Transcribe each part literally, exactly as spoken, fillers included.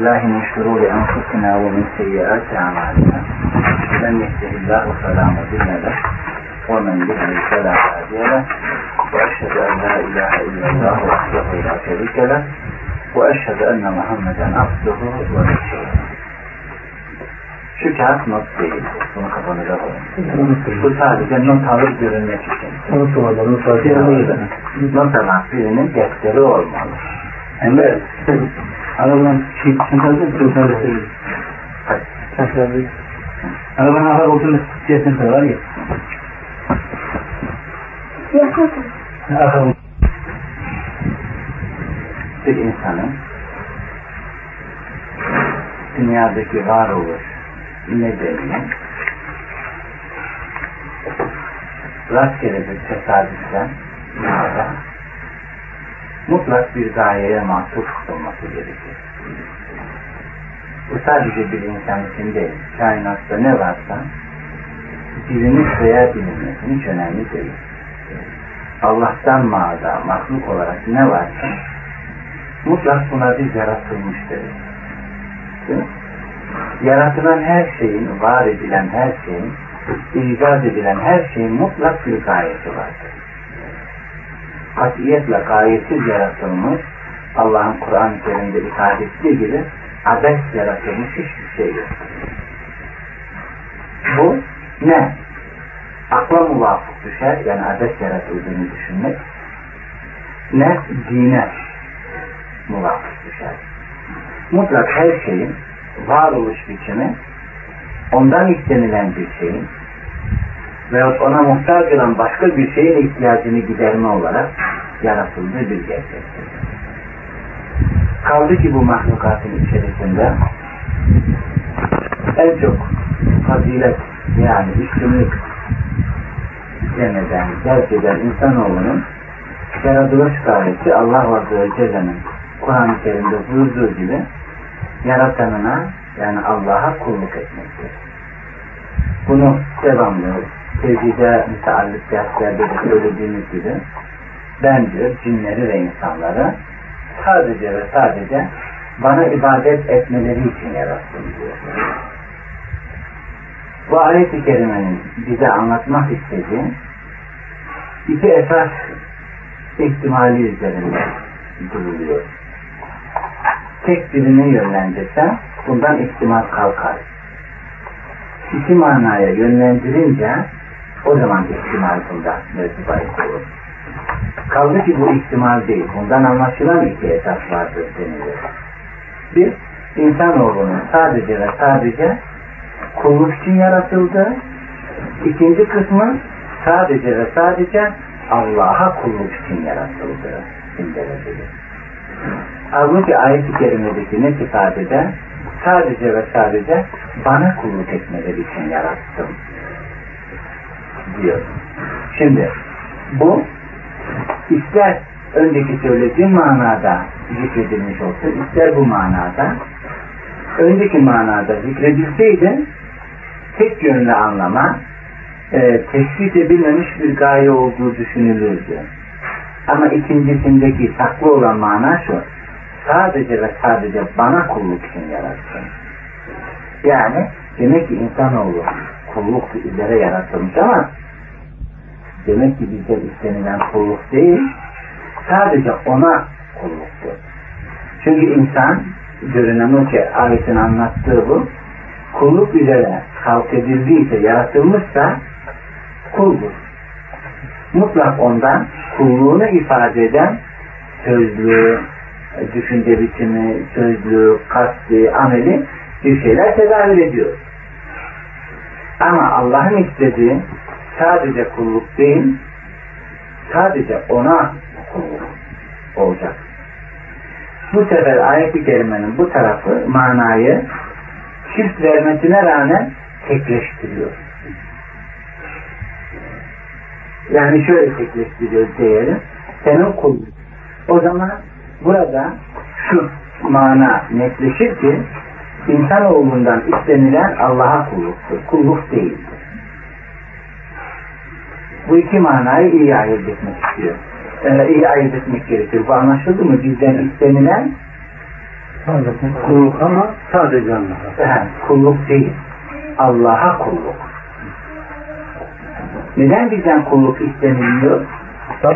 الله من شرور أنفسنا ومن سيئات أعمالنا من يهده الله فلا مضل له ومن يضلل فلا هادي له وأشهد أن لا إله إلا الله وحده لا شريك له وأشهد أن محمدا عبده ورسوله. Şu kağıt not değil. Bunu kapanacak olalım. Bu sadece not alıp görünmek için. Not alalım. Not alalım. Not alan birinin defteri olmalı. Evet. Arabanın şey, sentarlık mı? Sentarlık. Sentarlık. Arabanın ağır olduğunu diye sentarlık var ya. Yakıtın. Ağır. Bir insanın dünyadaki varoluş nedeni rastgele bir tesadüften nara mutlak bir gayeye mahsur olması gerekir. Bu sadece bir insan için değil, kainatta ne varsa bilinir veya bilinmez, hiç önemli değil. Allah'tan maada, mahluk olarak ne varsa mutlak buna bir yaratılmış deriz. Yaratılan her şeyin, var edilen her şeyin, icat edilen her şeyin mutlak bir gayesi vardır. Katiyetle gayesiz yaratılmış, Allah'ın Kur'an-ı Kerim'de ifade ettiği gibi abes yaratılmış hiçbir şey yok. Bu ne? Akla muvafık düşer, yani abes yaratıldığını düşünmek, ne dine muvafık düşer. Mutlak her şeyin varoluş biçimi, ondan istenilen bir şeyin veyahut ona muhtaç olan başka bir şeyin ihtiyacını giderme olarak yaratıldığı bir gerçektir. Kaldı ki bu mahlukatın içerisinde en çok fazilet, yani üstünlük demeden, dert eden insanoğlunun yaratılış gayesi Allah Azze ve Celle'nin Kur'an-ı Kerim'de buyurduğu gibi yaratanına, yani Allah'a kulluk etmektir. Bunu devamlı tevhide müteallik derslerde de söylediğimiz gibi ben diyor cinleri ve insanları sadece ve sadece bana ibadet etmeleri için yarattım diyor. Bu ayet-i kerimenin bize anlatmak istediği iki esas ihtimali üzerinde duruluyor. Tek birini yönlendirse bundan ihtimal kalkar. İki manaya yönlendirince o zaman ihtimal bundan mevzubayet olur. Kaldı ki bu ihtimal değil. Bundan anlaşılan iki esas vardır denilir. Bir, insanoğlunun sadece ve sadece kulluk için yaratıldığı. İkinci kısmı sadece ve sadece Allah'a kulluk için yaratıldığı bildirilir. Halbuki ayet-i kerimedeki net ifadede sadece ve sadece bana kulluk etmeleri için yarattım diyor. Şimdi bu ister önceki söylediğim manada zikredilmiş olsun, ister bu manada, önceki manada zikredilseydi tek yönlü anlama e, teşvik edilmemiş bir gaye olduğu düşünülürdü. Ama ikincisindeki saklı olan mana şu: sadece ve sadece bana kulluk için yarattım. Yani demek ki insanoğlu kulluk üzere yaratılmış ama demek ki bize istenilen kulluk değil, sadece ona kulluktur. Çünkü insan, görünen o ki ayetin anlattığı bu, kulluk üzere halk edildiyse, yaratılmışsa kuldur. Mutlak ondan kulluğunu ifade eden sözlü, düşünce biçimi, sözlü, kasti, ameli bir şeyler tezahür ediyor. Ama Allah'ın istediği sadece kulluk değil, sadece ona kulluk olacak. Bu sefer ayet-i kerimenin bu tarafı manayı çift vermesine rağmen tekleştiriyor. Yani şöyle tekleştiriyor diyelim, senin kulluk. O zaman burada şu mana netleşir ki insanoğlundan istenilen Allah'a kulluktur, kulluk değildir. Bu iki manayı iyi ayırt etmek istiyor. Yani iyi ayırt etmek gerekir. Bu anlaşıldı mı? Bizden istenilen Sadece kulluk ama sadece Allah'a. He, kulluk değil. Allah'a kulluk. Neden bizden kulluk isteniliyor?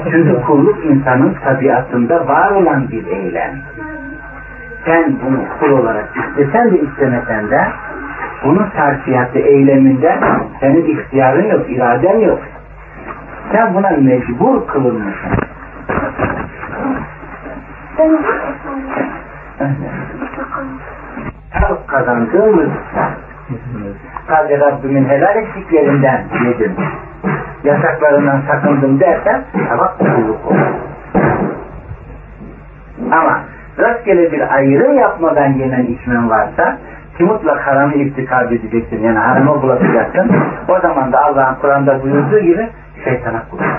Çünkü kulluk insanın tabiatında var olan bir eylem. Sen bunu kul olarak istesen de istemesen de bunun tarziyatı eyleminde senin ihtiyarın yok, iraden yok. Sen buna mecbur kılınmışsın. Her kazandığımız sadece Rabbimin helal ettiklerinden yedim, yasaklarından sakındım dersen ama kulluk olur. Ama rastgele bir ayrım yapmadan yenen içmen varsa ki mutlaka haramı irtikab edeceksin, yani harama bulaşacaksın, o zaman da Allah'ın Kur'an'da buyurduğu gibi şeytana kullanır.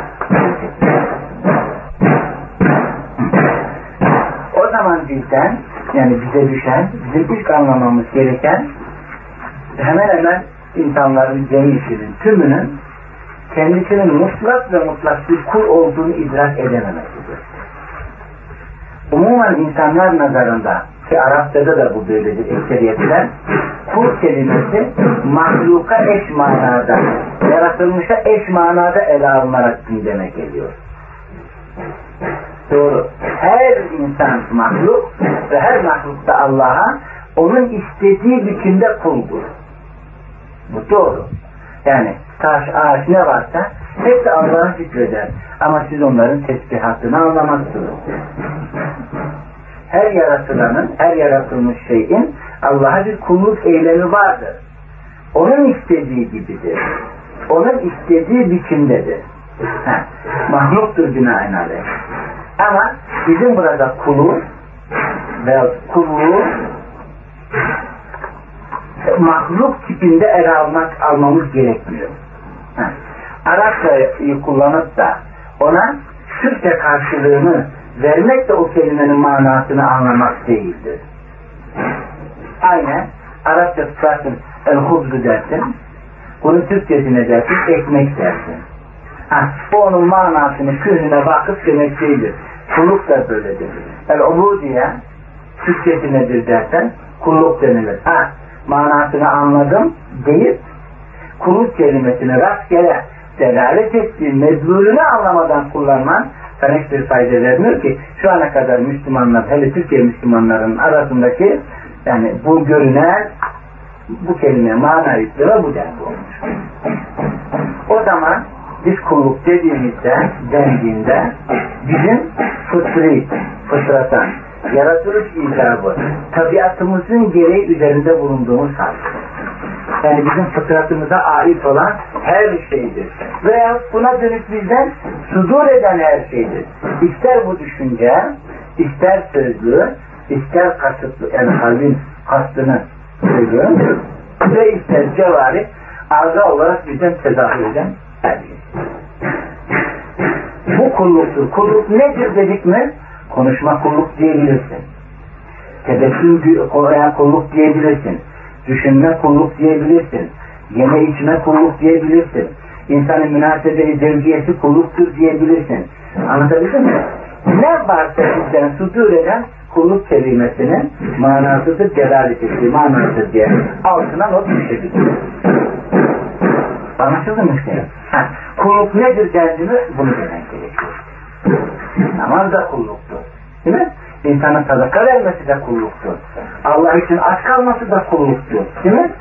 O zaman bizden, yani bize düşen, bizim ilk anlamamız gereken hemen hemen insanların cemisinin, tümünün kendisinin mutlak ve mutlak bir kul olduğunu idrak edememesidir. Umuman insanlar nazarında ki Arapçada da bu böyledir ekseriyetler, kul kelimesi mahluka eş manada, yaratılmışa eş manada ele alınarak gündeme geliyor. Doğru. Her insan mahluk ve her mahluk da Allah'a onun istediği biçimde kuldur. Bu doğru. Yani taş, ağaç ne varsa hepsi Allah'a zikreder. Ama siz onların tesbihatını anlamazsınız. Her yaratılanın, her yaratılmış şeyin Allah'a bir kulluk eylemi vardır. Onun istediği gibidir. Onun istediği biçimdedir. Heh. Mahluktur binaenaleyh. Ama bizim burada kulu ve kulluğu mahluk tipinde ele almak, almamız gerekmiyor. Heh. Arapçayı kullanıp da ona Türkçe karşılığını vermek de o kelimenin manasını anlamak değildir. Aynen Arapça tutarsın el-hubzu dersin, bunun Türkçesine dersin ekmek dersin. Ha, bu onun manasını külüne bakıp demek değildir. Kulluk da böyledir. El-ubudiye Türkçesi nedir dersen kulluk denilir. Ha, manasını anladım deyip kulluk kelimesini rastgele delalet ettiği mezmurunu anlamadan kullanman sana hiçbir fayda vermiyor ki şu ana kadar Müslümanlar, hele Türkiye Müslümanların arasındaki yani bu görünen bu kelime manayı ve bu denli olmuş. O zaman biz kulluk dediğimizde dendiğinde bizim fıtri, fıtratan, yaratılış icabı, tabiatımızın gereği üzerinde bulunduğumuz hal. Yani bizim fıtratımıza ait olan her şeydir. Veya buna dönük bizden sudur eden her şeydir. İster bu düşünce, ister sözlü, ister kasıtlı, yani kalbin kastını sözlü ve ister cevari arda olarak bizden tezahür eden her şey. Bu kulluktur. Kulluk nedir dedik mi? Konuşma kulluk diyebilirsin. Tebessüm kulluk diyebilirsin. Düşünme kulluk diyebilirsin. Yeme içme kulluk diyebilirsin. İnsanın münasebeti, zevciyesi kulluktur diyebilirsin. Anlatabildim mi? Ne varsa bizden sudur eden kulluk kelimesinin manasıdır, delalet ettiği manasıdır diye altına not düşebiliriz. Anlaşıldı mı işte? Ha, kulluk nedir derdini bunu demen gerekiyor. Namaz da kulluktur. Değil mi? İnsanın sadaka vermesi de kulluktur. Allah için aç kalması da kulluktur. Değil mi?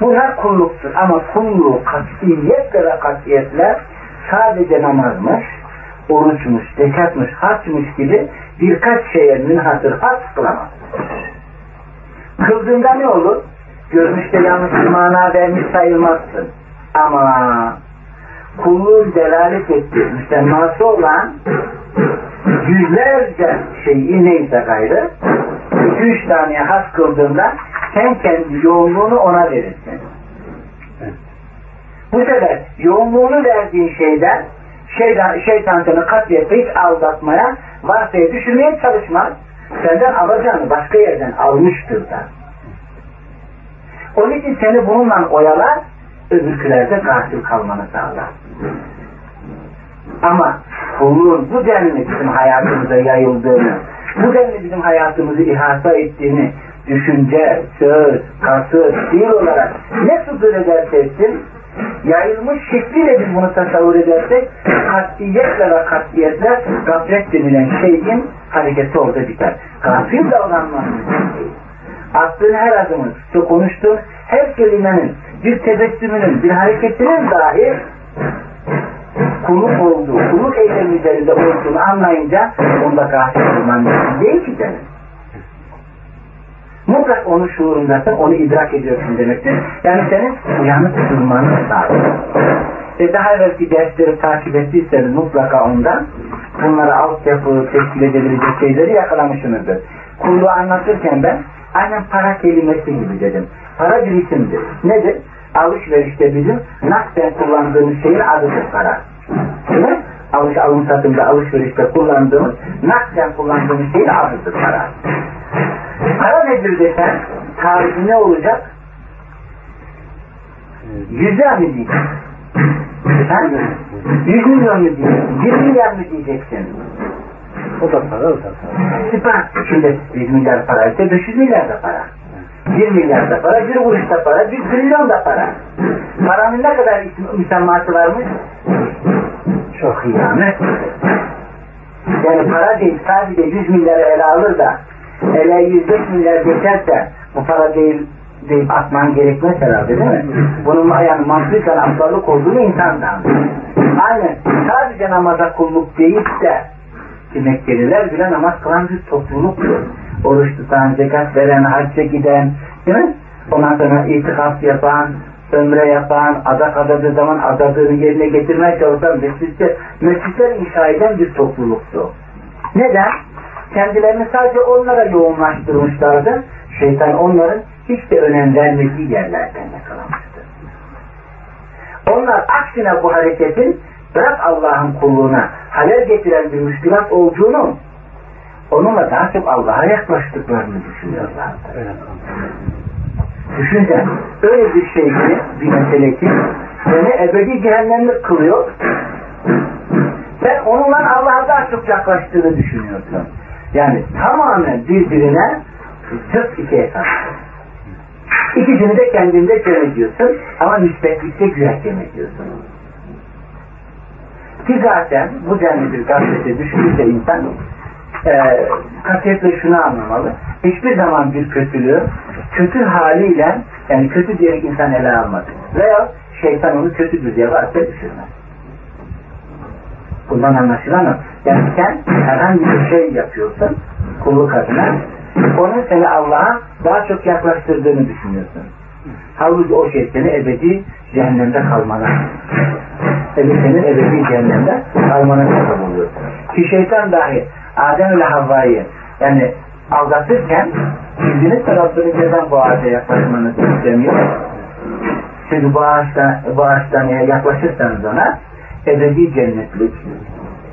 Bunlar kulluktur. Ama kulluğu katiyetle ve katiyetle sadece namazmış, oruçmuş, zekatmış, haçmış gibi birkaç şeye münhasır haç kılamaz. Kıldığında ne olur? Görmüşte yanlış bir mana vermiş sayılmazsın. Ama kulluğun delalet ettiği müsemması olan yüzlerce şeyi neyse gayrı iki üç taneye has kıldığında sen kendi yoğunluğunu ona verirsin. Evet. Bu sefer yoğunluğunu verdiğin şeyden şeytan, şeytan seni katliyette hiç aldatmaya, varsayı düşürmeye çalışmaz. Senden alacağını başka yerden almıştır da. Onun için seni bununla oyalar, öbürkülerde karşı kalmanı sağlar. Ama kulluğun bu denli bizim hayatımıza yayıldığını bu denli bizim hayatımızı ihata ettiğini düşünce, söz, kasıt, fiil olarak ne tutur ederse etsin, yayılmış şekliyle biz bunu tasavvur edersek, katiyetle ve katiyetle gaflet denilen şeyin hareketi orada biter. Gafil davranmanın şeyi. Attığın her adımın, konuştuğun her kelimenin, bir tebessümünün, bir hareketinin dahi kuluk olduğu, kuluk eylemi üzerinde olduğunu anlayınca onda gafil olman değil ki senin. Mutlak onu şuurundasın, onu idrak ediyorsun demektir. Yani senin uyanık durmanın lazım. Ve daha evvelki dersleri takip ettiyseniz mutlaka ondan bunlara altyapı teşkil edebilecek şeyleri yakalamışsınızdır. Kulluğu anlatırken ben aynen para kelimesi gibi dedim. Para bir isimdir. Nedir? Alışverişte bizim nakden kullandığımız şeyin adıdır para. Ne? Alış, alım satımda, alışverişte kullandığımız, nakden kullandığımız şeyin adıdır para. Para nedir desen, tarifi ne olacak? Yüzler mi diyeceksin? Efendim? Yüz milyon mu diyeceksin? Bir milyar mı diyeceksin? O da para, o da para. Süper. Şimdi yüz milyar para ise beş yüz milyar da para. Bir milyar da para, bir kuruş da para, bir trilyon da para. Paranın ne kadar müsemması varmış? Çok iyi. Yani para değil, sadece yüz milyarı ele alır da hele yüz beş milyar geçerse bu para değil deyip atman gerekmez herhalde, değil mi? Bunun yani mantıken aptallık olduğunu insandan. Aynen sadece namaza kulluk deyip de ki Mekkeliler bile namaz kılan bir topluluktur. Oruç tutan, zekat veren, hacca giden, değil mi? Ondan sonra itikaf yapan, ömre yapan, adak adadığı zaman adadığını yerine getirmeye çalışan mescitler, mescitler inşa eden bir topluluktu. Neden? Kendilerini sadece onlara yoğunlaştırmışlardı. Şeytan onların hiç de önem vermediği yerlerden yakalamıştı. Onlar aksine bu hareketin bırak Allah'ın kulluğuna halel getiren bir müşkilat olduğunu, onunla daha çok Allah'a yaklaştıklarını düşünüyorlardı. Evet. Düşünce öyle bir şey ki, bir mesele ki seni ebedi cehennemlik kılıyor. Sen onunla Allah'a daha çok yaklaştığını düşünüyorsun. Yani tamamen birbirine tıp iki esastır. İkisini de kendinde cem ediyorsun ama nispetlikte güzel cem ediyorsun. Ki zaten bu denli bir gaflete düşünürse insan e, katiyetle şunu anlamalı. Hiçbir zaman bir kötülüğü kötü haliyle, yani kötü diyerek insan ele almaz. Veya şeytan onu kötüdür diye varsa düşürmez. Bundan anlaşılan mı? Yani sen herhangi bir şey yapıyorsun kulluk adına, onun seni Allah'a daha çok yaklaştırdığını düşünüyorsun. Halbuki o şey seni ebedi cehennemde kalmana, yani senin ebedi cehennemde kalmana sebep oluyor. Ki şeytan dahi Adem ile Havva'yı yani aldatırken yüzünüz tarafını neden bu ağaca yaklaşmanızı istemiyor? Siz bu ağaçtan, bu ağaçtan yaklaşırsanız ona ebedi cennetlik,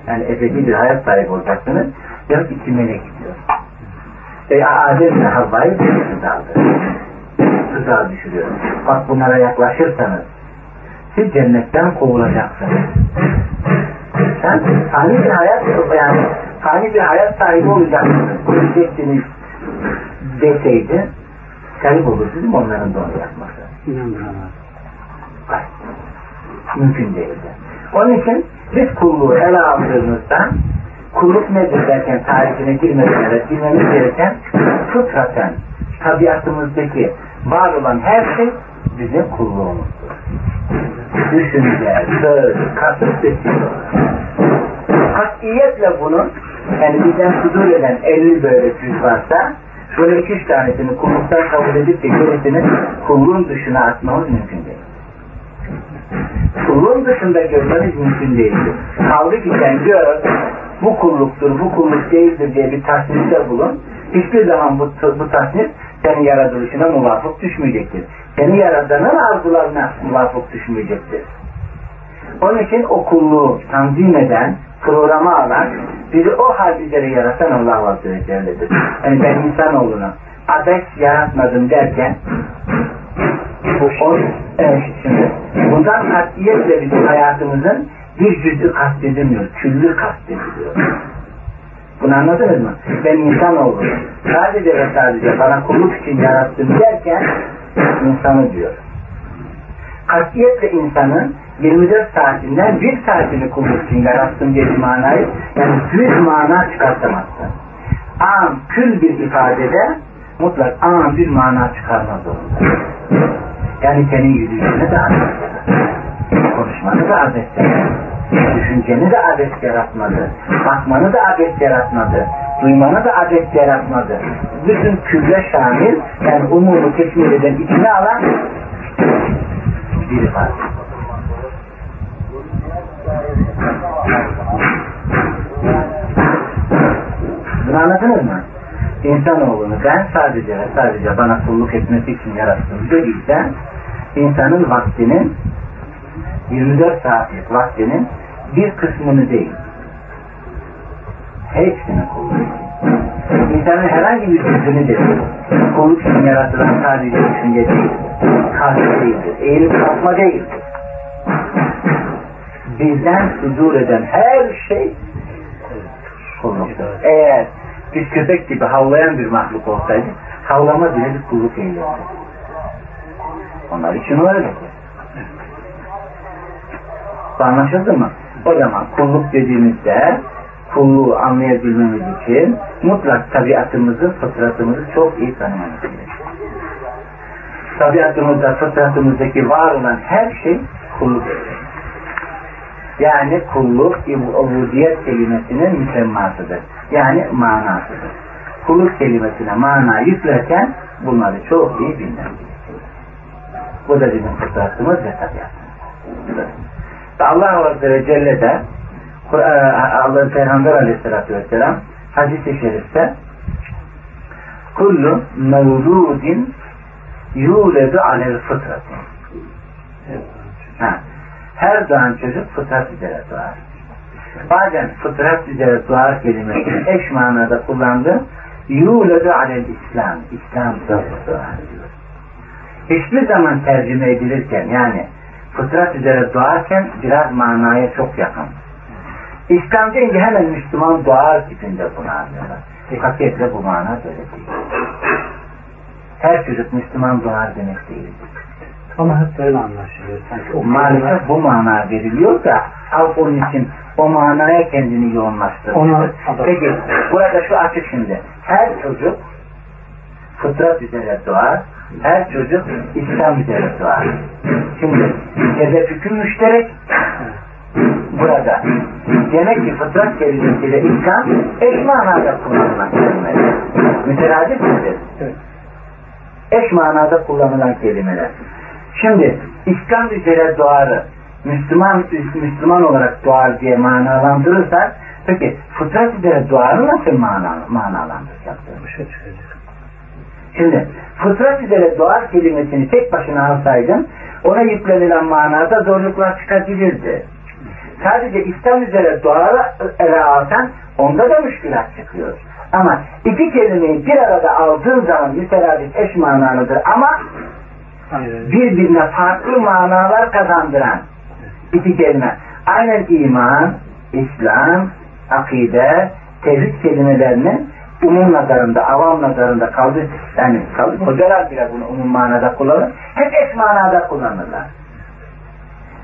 yani ebedi bir hayat sahibi olacaksınız. Yok iki melek diyor. E Adem ve Havva'yı tuzağa, tuzağa düşürüyor. Bak bunlara yaklaşırsanız siz cennetten kovulacaksınız. Sen fani bir hayat, yani fani bir hayat sahibi olacaksınız. Göreceksiniz deseydi kayıp olur sizin onların da onu yapması. İnanmıyorum. Mümkün değildi. Onun için biz kulluğu ele aldığımızda kulluk nedir derken tarifine girmeden bilmemiz gereken fıtraten tabiatımızdaki var olan her şey bizim kulluğumuzdur. Düşünce, söz, kasıt sesi. Katiyetle bunun yani bizden sudur eden elli böyle cüz varsa şöyle iki üç tanesini kulluktan kabul edip de gerisini kulluğun dışına atmamız mümkün değil. Kulluğun dışında görmeniz mümkün değildir. Kaldı ki sen gör, bu kulluktur, bu kulluk değildir diye bir tasnifte bulun. Hiçbir zaman bu, bu tasnif senin yaratılışına muvafık düşmeyecektir. Senin yaratanın arzularına muvafık düşmeyecektir. Onun için o kulluğu tanzim eden, programa alan, bizi o hal üzere yaratan Allah Azze ve Celle'dir. Yani ben insanoğluna abes yaratmadım derken o, evet, şimdi bundan katiyetle bizim hayatımızın bir cüz'ü kastedilmiyor, küllü kastediliyor. Bunu anladınız mı? Ben insan oldum. Sadece ve sadece bana kulluk için yarattım derken insanı diyor. Katiyetle insanın yirmi dört saatinden bir saatini kulluk için yarattım diye bir manayı, yani bir mana çıkartamazsın. An, kül bir ifadede mutlak an bir mana çıkarmaz zorunda. Yani senin yüzünü de azet, konuşmanı da azet, düşünceni de azet yaratmadı, bakmanı da azet yaratmadı, duymanı da azet yaratmadı. Bütün külle şamil, yani umumu tekmil eden, içine alan biri var. Bunu anladınız mı? İnsanoğlunu ben sadece ve sadece bana kulluk etmesi için yarattım dedikten, insanın vaktinin yirmi dört saatlik vaktinin bir kısmını değil, hepsini kulluk için. İnsanın herhangi bir yüzünü değil, kulluk için yaratılan sadece düşünce değil, kalp değildir, eğilip kalkma değildir. Bizden sudur eden her şey kulluktur. Eğer biz köpek gibi havlayan bir mahluk olsaydı, havlama bile bir kulluk eyledi. Onlar için öyle. Anlaşıldı mı? O zaman kulluk dediğimizde, kulluğu anlayabilmemiz için mutlak tabiatımızı, fıtratımızı çok iyi tanımamız gerekiyor. Tabiatımızda, fıtratımızdaki var olan her şey kulluk eyledi. Yani kulluk, ubudiyet kelimesinin müsemmasıdır. Yani manasıdır. Kulluk kelimesine mana yüklerken bunları çok iyi bilmemiz. Bu da bizim fıtratımız ve tabiatımız. Allah Azze ve Celle de Allah Peygamber Aleyhisselatü Vesselam hadis-i şerifte kullu mevludin yuledu alel fıtratin. Ha. Her doğan çocuk fıtrat üzere doğar. Bazen fıtrat üzere doğar kelimesi eş manada kullandı. Yuledu alel İslam. İslam doğar diyor. Hiçbir zaman tercüme edilirken, yani fıtrat üzere doğarken biraz manaya çok yakın. İslam deyince hemen Müslüman doğar tipinde bunu anlıyorlar. Hakikaten bu mana böyle değil. Her çocuk Müslüman doğar demek değil. Ama hep böyle anlaşılıyor. Sanki maalesef bu mana veriliyor da halk onun için o manaya kendini yoğunlaştırıyor. Peki burada şu açık şimdi. Her çocuk fıtrat üzere doğar. Her çocuk İslam üzere doğar. Şimdi hedef hüküm müşterek burada. Demek ki fıtrat kelimesiyle İslam eş manada kullanılan kelimeler. Müteradif midir? Eş manada kullanılan kelimeler. Şimdi İslam üzere doğarı Müslüman Müslüman olarak doğar diye manalandırırsak, peki fıtrat üzere doğarı nasıl mana, manalandıracak? Şimdi fıtrat üzere doğar kelimesini tek başına alsaydım ona yüklenilen manada zorluklar çıkabilirdi. Sadece İslam üzere doğarı ele alsan onda da müşkilat çıkıyor. Ama iki kelimeyi bir arada aldığın zaman müteradif eş manalıdır ama birbirine farklı manalar kazandıran iki kelime. Aynen iman, İslam, akide, tevhid kelimelerinin umum nazarında, avam nazarında kaldı. Yani kaldı. Hocalar bile bunu umum manada kullanır. Hep eş manada kullanırlar.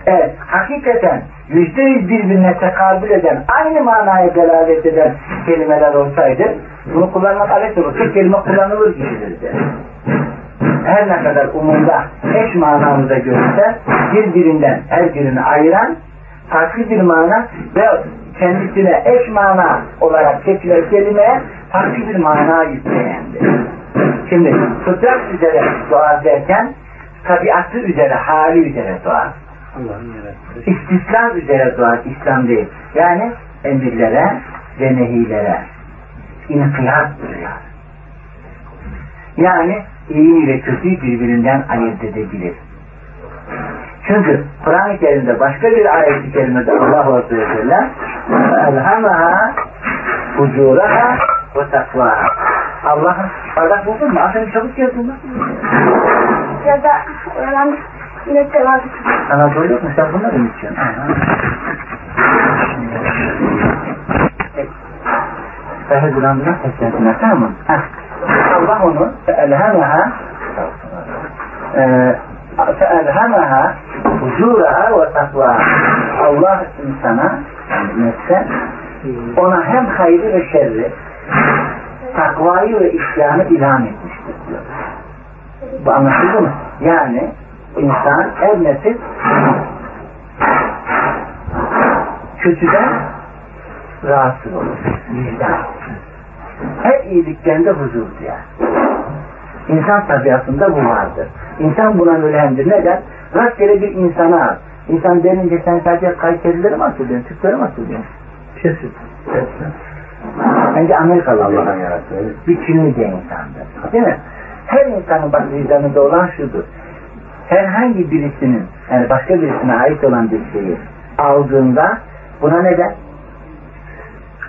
Evet, hakikaten yüzde yüz birbirine tekabül eden, aynı manaya delalet eden kelimeler olsaydı bunu kullanmak alet olur. Bir kelime kullanılır gibidir. Her ne kadar umumda eş manamıza görürse birbirinden her birini ayıran farklı bir mana ve kendisine eş mana olarak çekilen kelimeye farklı bir mana yükleyendir. Şimdi fıtrat üzere doğar derken tabiatı üzere, hali üzere doğar. İstislam üzere doğar, İslam değil. Yani emirlere ve nehilere inkiyat duyar. Yani iyi ve kötüyü birbirinden ayırt edebilir. Çünkü Kur'an-ı Kerim'de başka bir ayet-i kerimede Allah Azze ve Celle elhamaha hucuraha ve takvaha. Allah'ın bardak buldun mu? Aferin çabuk yazıldı. Ya da öğrenmiş milletler var. Anadolu yok mu? Sen bunları mı içiyorsun? فَهَدْلًا مَحْسَسَتْنَا Tamam. Allah onu فَأَلْهَمَهَا فَأَلْهَمَهَا huzuraha ve takva. Allah insana nefse ona hem hayrı ve şerri, takvayı ve isyanı ilham etmiştir diyor. Bu anlaşıldı mı? Yani insan her nefis kötüden rahatsız olur. Vicdan. Her iyiliklerinde huzur duyar. İnsan tabiatında bu vardır. İnsan buna ölendir. Neden? Rastgele bir insana al. İnsan denince sen sadece Kayserileri mi hatırlıyorsun? Türkleri mi hatırlıyorsun? Kesin. Kesin. Bence Amerikalı Allah'ın yarattığı bir Çinli de insandır. Değil mi? Her insanın bak vicdanında olan şudur. Herhangi birisinin, yani başka birisine ait olan bir şeyi aldığında buna ne der?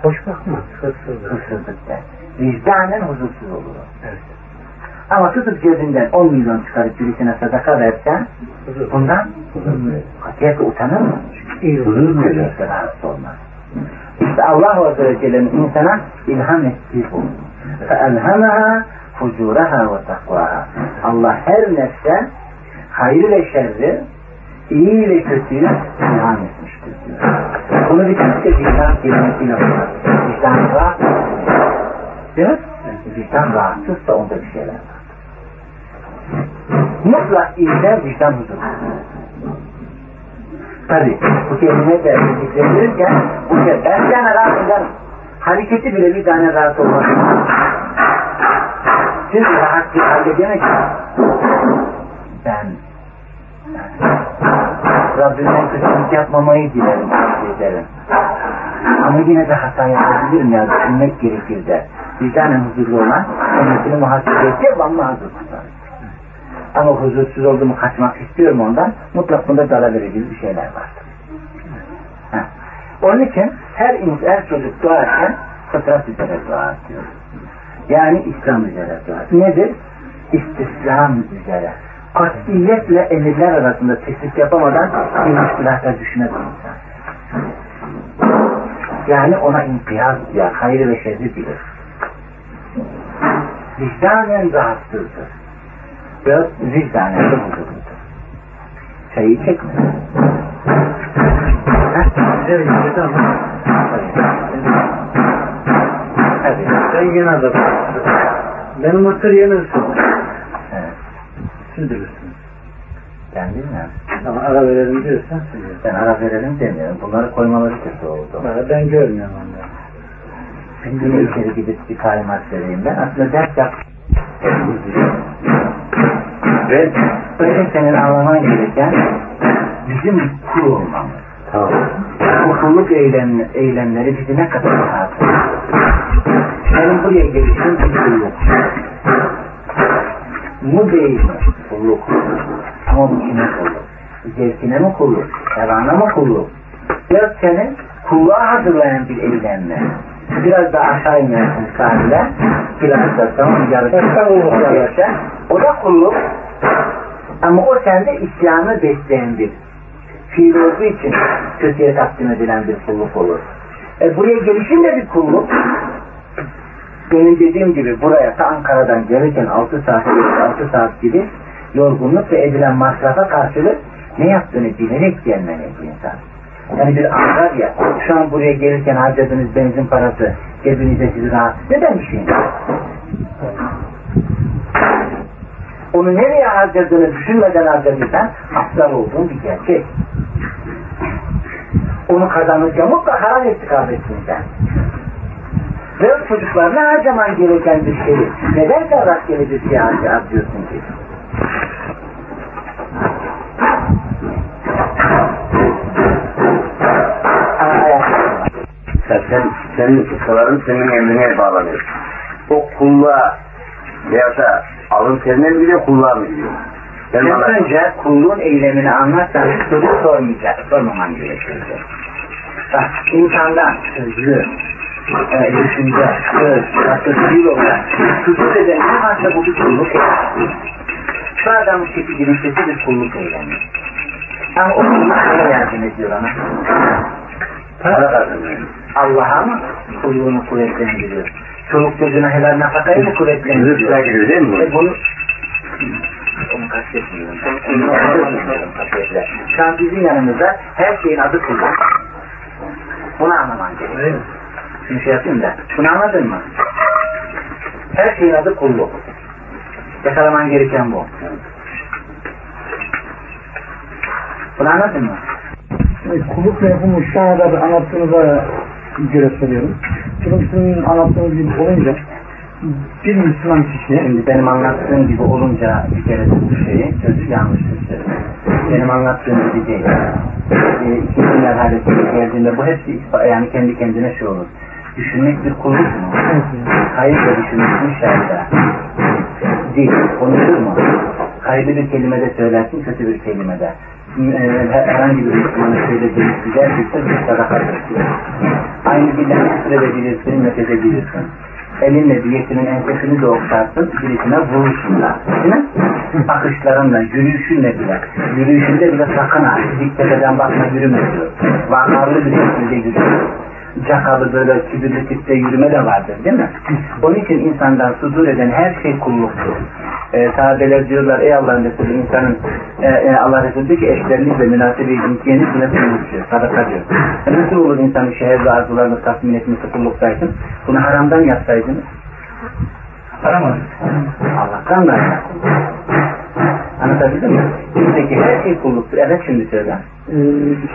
Hoş bakma. Hırsızlık. Hırsızlık der. Vicdanen huzursuz olur. Evet. Ama tutup cebinden on milyon çıkarıp birisine sadaka versen bundan katiyetle utanır mı? Huzur duyacak. İşte Allah Azze ve Celle'nin insana ilham ettiği bu. فَاَلْهَمَهَا حُجُورَهَا وَتَقْوَاهَا Allah her nefse hayrı ve şerri, iyi ve kötüyü ilham etmiştir diyor. Bunu bir tek de vicdan kelimesiyle var. Vicdan rahatsız. Değil mi? Vicdan rahatsızsa onda bir şeyler var. Mutlak iyiler vicdan huzursuz. Tabi bu kelime de zikredilirken bu kelime ben bir tane rahatsızlarım. Hareketi bile bir tane rahatsız olmaz. Siz rahat bir halde demek ki ben Rabbimden kötülük yapmamayı dilerim, dilerim. Ama yine de hata yapabilirim ya, düşünmek gerekir de. Vicdanen huzurlu olan kendisini muhasebe edecek ve Allah'a huzur tutar. Ama huzursuz olduğumu kaçmak istiyorum ondan. Mutlak bunda zarar vereceğiz bir şeyler vardır. Heh. Onun için her insan, her çocuk doğarken fıtrat üzere doğar diyor. Yani İslam üzere doğar. Nedir? İstislam üzere. Katiyetle emirler arasında teşvik yapamadan bir müşkülata düşüner insan. Yani ona imtiyaz diyor. Hayır ve şerri bilir. Vicdanen rahatsızdır. Biraz vicdanen de huzurludur. Çayı çekmiyor. Evet, tamam. Evet, sen gene adam. Benim otur yenirsin. Evet. Sürdürürsün. Ben bilmiyorum. Ama ara verelim diyorsan sürdürürsün. Ben ara verelim demiyorum. Bunları koymaları kötü oldu. Ben görmüyorum onları. Şimdi içeri gidip bir talimat vereyim ben. Aslında ders yap. Ve öyle senin anlaman gereken bizim kul olmamız. Tamam. Bu kulluk eylem, eylemleri bizi ne kadar rahatsız. Senin buraya gelişin bir kulluk. Bu değil mi? Kulluk. Ama bu kime kulluk? Zevkine mi kulluk? Hevana mı kulluk? Biraz seni kulluğa hazırlayan bir eylemler. Biraz daha aşağı inmesin sahile. Biraz da tamam yarışa. O da kulluk. Ama o sende isyanı besleyen bir fiil olduğu için kötüye takdim edilen bir kulluk olur. E buraya gelişin de bir kulluk. Benim dediğim gibi buraya ta Ankara'dan gelirken altı saat altı saat gibi yorgunluk ve edilen masrafa karşılık ne yaptığını bilerek gelmeli insan. Yani bir Ankara'ya şu an buraya gelirken harcadığınız benzin parası cebinize sizi rahatsız eden bir şey. Onu nereye harcadığını düşünmeden harcadıysan aptal olduğun bir gerçek. Onu kazanırken mutlaka haram istikametsin sen. Ve o çocuklarına harcaman gereken bir şeyi neden sen rastgele bir şey harcıyorsun ki? Sen, senin kısaların senin emrine bağlanıyor. O kulluğa veyahut da alın terinden bile kulluğa mı gidiyor? Ben önce kulluğun eylemini anlatsan çocuk sormayacak, sormaman gerekiyor. Bak insandan sözlü, e, düşünce, söz, başka değil olarak tutup eden ne varsa bu bir kulluk eylemi. Şu adamın tipi giriştesi bir kulluk eylemi. Ama o kulluk neye yardım ediyor ona? Allah'a mı? uyuğunu kuvvetlendiriyor. Çoluk çocuğuna helal nafakayı mı kuvvetlendiriyor? Rızkına giriyor değil mi? E bunu, onu kastetmiyorum. Onu kastetmiyorum. Şu an bizim yanımızda her şeyin adı kullanıyor. Bunu anlaman gerekiyor. Şunu şey yapayım da. Bunu anladın mı? Her şeyin adı kulluk. Yakalaman gereken bu. Bunu anladın mı? Kulluk mefhumu müşahada anlattığınıza göre söylüyorum. Şimdi sizin anlattığınız gibi olunca bir Müslüman kişiye... Şimdi benim anlattığım gibi olunca bir kere bu şeyi sözü yanlıştır. Benim anlattığım gibi değil. E, İkinci merhalesine geldiğinde bu hepsi yani kendi kendine şey olur. Düşünmek bir kulluk mu? Hayır da düşünmek müşahada. Değil. Konuşur mu? Hayırlı bir kelimede söylersin, kötü bir kelimede. Herhangi bir Müslümanı söylediğiniz gerçekten bir sadakadır. Aynı dilden küfredebilirsin, methedebilirsin. Elinle diyetinin ensesini de okşarsın, birisine vurursunlar. Değil mi? Bakışlarınla, yürüyüşünle bile. Yürüyüşünde bile sakın ha, dik tepeden bakma yürüme diyor. Vakarlı bir şekilde yürüyor. Cakalı böyle kibirli tipte yürüme de vardır değil mi? Onun için insandan sudur eden her şey kulluktur. Ee, sahabeler diyorlar ey Allah'ın Resulü insanın e, e, Allah Resulü diyor ki eşlerinizle münasebe cinsiyeniz bile kulluk diyor. Sadaka diyor. E, nasıl olur insanın şehir ve arzularını tatmin etmesi kulluktaydın? Bunu haramdan yapsaydınız? Haram olur. Allah'tan da haram. Anlatabildim mi? Bizdeki her şey kulluktur. Evet şimdi söyle.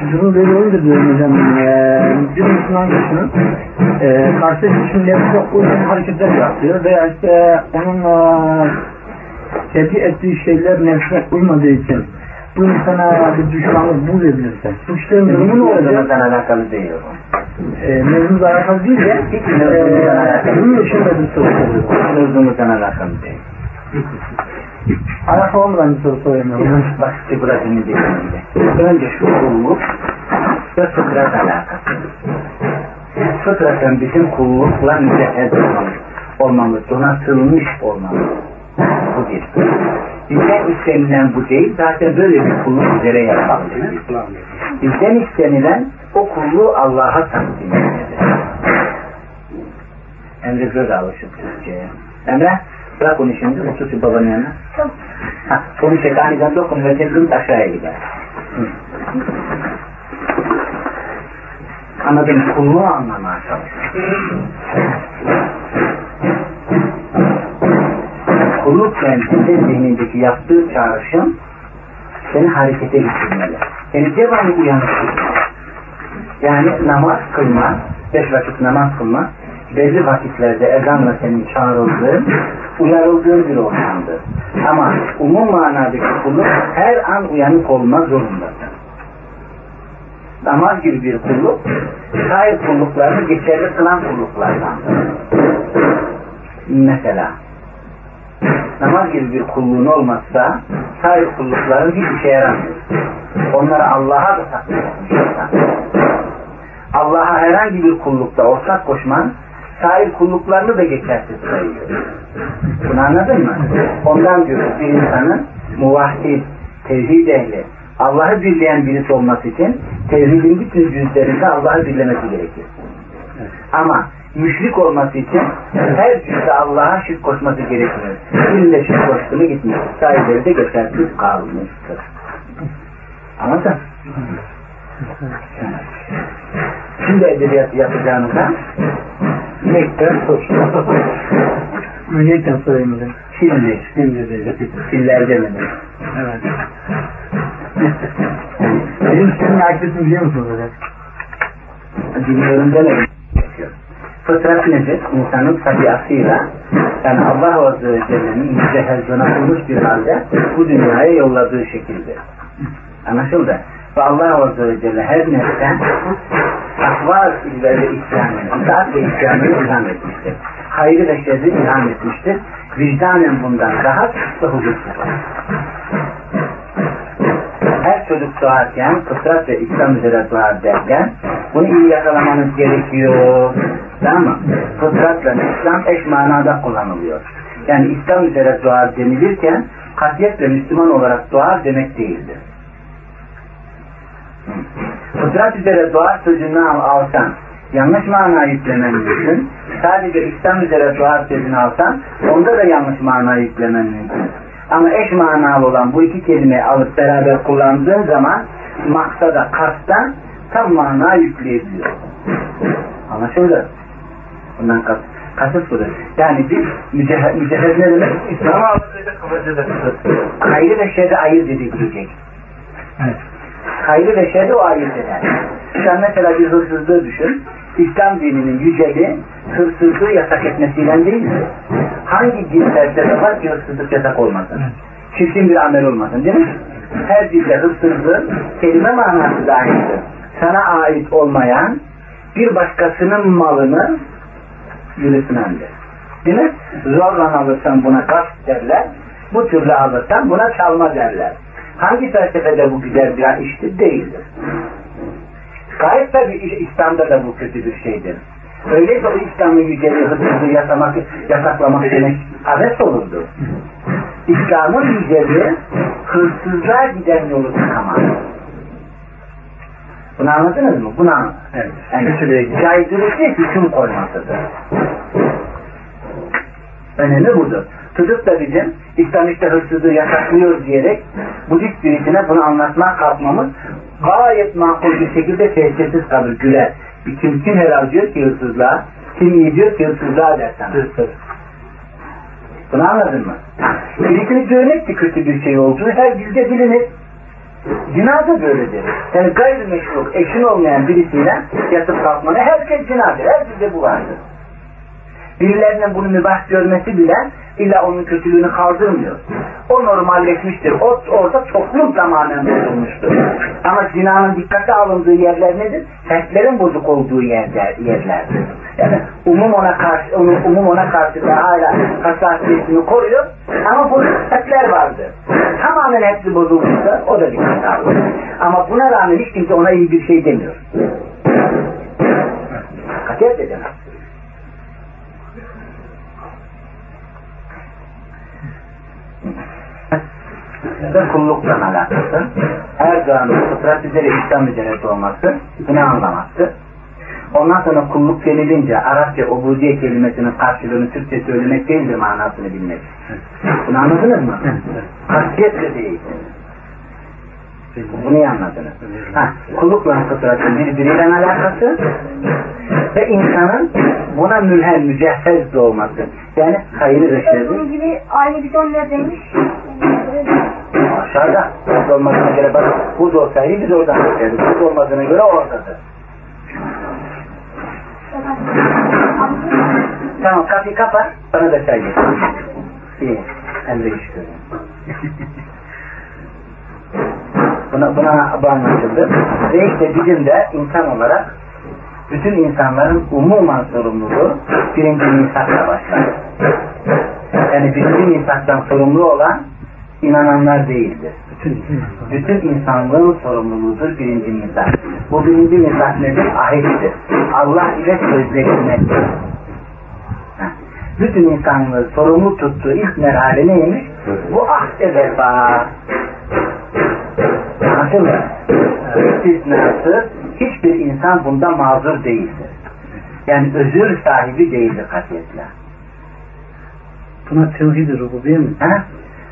Çocuğun böyle olunca diyorum hocam, ee, bir Müslüman kişinin e, karşı kişinin yapacak uygun hareketler yapıyor veya işte onun e, tepki ettiği şeyler nefsine uymadığı için bu insana bir düşmanlık bul edilirse bu kişilerin durumu ne olacak? Mevzumuzdan alakalı değil o. E, mevzumuzdan alakalı değil de hiç mevzumuzdan alakalı değil. Bunun için de bir soru soruyor. Mevzumuzdan alakalı değil. Alakalı olmadan bir soru soruyorum. Bak işte burası ne diyeyim şimdi. Önce şu kulluk ve fıtrat alakası. Fıtratın bizim kullukla mücehhez olmamız, olmamız, donatılmış olmamız. Bu bir. Bizden istenilen bu değil, zaten böyle bir kulluk üzere yapmamız. Bizden istenilen o kulluğu Allah'a takdim etmedi. Emre göz alışıp Türkçe'ye. Emre? Bırak onu şimdi, otursun babanın yanına. Tamam. Ha, onu çek, aniden dokun, önce kız aşağıya gider. Anladın, kulluğu anlamaya çalışıyor. Kulluk kendisi zihnindeki yaptığı çağrışım seni harekete getirmeli. Seni devamlı uyanık tutmalı. Yani namaz kılma, beş vakit namaz kılma, belli vakitlerde ezanla senin çağrıldığın, uyarıldığın bir ortamdır. Ama umum manadaki kulluk her an uyanık olma zorundasın. Namaz gibi bir kulluk, sahip kulluklarını geçerli kılan kulluklardandır. Mesela, namaz gibi bir kulluğun olmazsa, sahip kullukların hiçbir şeye yaramıyor. Onları Allah'a da takdim etmişler. Allah'a herhangi bir kullukta ortak koşman, sahil kulluklarını da geçersiz sayıyor. Bunu anladın mı? Ondan diyoruz bir insanın muvahhid, tevhid ehli, Allah'ı birleyen birisi olması için tevhidin bütün cüzlerinde Allah'ı birlemesi gerekir. Ama müşrik olması için her cüzde Allah'a şirk koşması gerekmiyor. Birinde şirk koştuğunu gitmiyor. Sahilleri de geçersiz kalmıştır. Anladın mı? Şimdi edebiyatı yapacağınızda Nekten sor. Nekten sorayım hocam. Şimdi. Şimdi de. Fillerden mi? Evet. Benim senin akdesin biliyor musunuz hocam? Bilmiyorum deme. Fıtrat nedir? İnsanın tabiatıyla yani Allah Azze ve Celle'nin mücehhez donatılmış bir halde bu dünyaya yolladığı şekilde. Anlaşıldı. Ve Allah Azze ve Celle her nefsten takva ile ihsanını, itaat ve ihsanını ilham etmiştir. Hayrı ve şerri ilham etmiştir. Vicdanen bundan rahat ve huzursuz. Her çocuk doğarken, fıtrat ve İslam üzere doğar derken bunu iyi yakalamanız gerekiyor. Tamam mı? Fıtratla İslam eş manada kullanılıyor. Yani İslam üzere doğar denilirken katiyetle Müslüman olarak doğar demek değildir. Fıtrat üzere doğar sözünü alsan, yanlış mana yüklemeni düşün. Sadece İslam üzere tuhaf sözünü alsan onda da yanlış mana yüklemeni düşün. Ama eş manalı olan bu iki kelimeyi alıp beraber kullandığın zaman maksada, kasta tam mana yükleyebiliyor. Anlaşıldı. Bundan kast. Kasıt budur. Yani biz müceh- mücehhez ne demek? İslam'a alıştırdı, kıvırcıdır. Hayrı ve şerri ayırt edilecek. Evet. Hayrı ve şerri o ayırt eder. Sen mesela bir hırsızlığı düşün. İslam dininin yüceli hırsızlığı yasak etmesiyle değil mi? Hangi din felsefesi var ki hırsızlık yasak olmasın? Çirkin bir amel olmasın değil mi? Her dilde hırsızlığın kelime manası dahildir. Sana ait olmayan bir başkasının malını yürüsün halde. Değil mi? Zorla alırsan buna gasp derler. Bu türlü alırsan buna çalma derler. Hangi felsefede bu güzel bir an iştir? Değildir. Gayet tabii İslam'da da bu kötü bir şeydir. Öyleyse o İslam'ın yüceli hırsızlığı yasamak, yasaklamak demek abes olurdu. İslam'ın yüceli hırsızlığa giden yolu tutamaz. Bunu anladınız mı? Bunu anladınız. Evet. Yani caydırıcı hüküm koymasıdır. Önemli budur. Tutup da bizim İslamist'te hırsızlığı yasaklıyor diyerek Budist birisine bunu anlatmaya kalkmamız gayet makul bir şekilde tehlikesiz kalır, güler. Kim, kim helal diyor ki hırsızlığa, kim iyi diyor ki hırsızlığa dersen. Hırsız. Bunu anladın mı? Birikini görmek ki kötü bir şey olduğunu her dilde bilinir. Günah da böyledir. Yani gayrimeşru, eşin olmayan birisiyle yatıp kalkmanı herkes günahdır. Her dilde bu vardır. Birilerinin bunu mübah görmesi bile illa onun kötülüğünü kaldırmıyor. O normalleşmiştir. O orada toplum zamanında bulunmuştur. Ama zinanın dikkate alındığı yerler nedir? Fertlerin bozuk olduğu yerler, yerlerdir. Yani umum ona karşı, umum ona karşı da hala hassasiyetini koruyor. Ama bu fertler vardır. Tamamen hepsi bozulmuşsa o da dikkate alınır. Ama buna rağmen hiç kimse ona iyi bir şey demiyor. Hakikat edemez. Ve kulluktan alakası her canlı fıtrat üzere İslam üzere olması bunu anlamaktır. Ondan sonra kulluk denilince Arapça ubudiye kelimesinin karşılığını Türkçe söylemek değildir manasını bilmek. Bunu anladınız mı? Katiyetle değil. Bunu iyi anladınız. Ha, kullukla fıtratın birbiriyle alakası ve insanın buna mülhem, mücehhez doğması. Yani hayırlı ve şerri. Bunun gibi aynı bir ton ne demiş? Aşağıda. Buz olmadığına göre bak. Buz olsaydı biz oradan geçeriz. Buz olmadığına göre oradadır. Tamam kapıyı kapa. Bana da çay getir. İyi. Emre işte. Buna, buna anlaşıldı. Ve işte bizim de insan olarak bütün insanların umuman sorumluluğu birinci misakla başlar. Yani birinci misaktan sorumlu olan inananlar değildir. Bütün, bütün insanlığın sorumluluğudur birinci misak. Bu birinci misak nedir? Ahittir. Allah ile sözleşmektir. Bütün insanlığı sorumlu tuttuğu ilk merhale neymiş? Bu ahde vefa. Anladın mı? İstisnasız hiçbir insan bunda mazur değildir. Yani özür sahibi değildir katiyetle. Buna tevhid-i rububiye mi? Ha?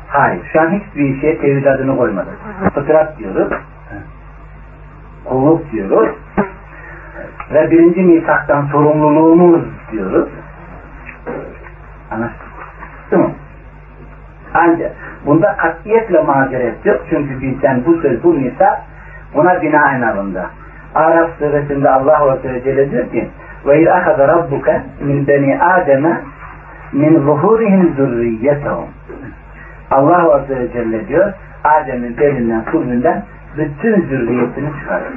Hayır. Şu an hiçbir şeye tevhid adını koymadık. Fıtrat diyoruz. Kulluk diyoruz. Ve birinci misaktan sorumluluğumuz diyoruz. Anlaştık. Değil mi? Ancak bunda katiyetle mazeret yok. Çünkü bizden bu söz, bu misak buna binaen alındı. Araf suresinde Allah Azze ve Celle diyor ki وَاِذْ اَخَذَ رَبُّكَ مِنْ بَنِي آدَمَ مِنْ ظُهُورِهِمْ ذُرِّيَّتَهُمْ Allah Azze ve Celle diyor Adem'in belinden, kulünden bütün zürriyetini çıkarır.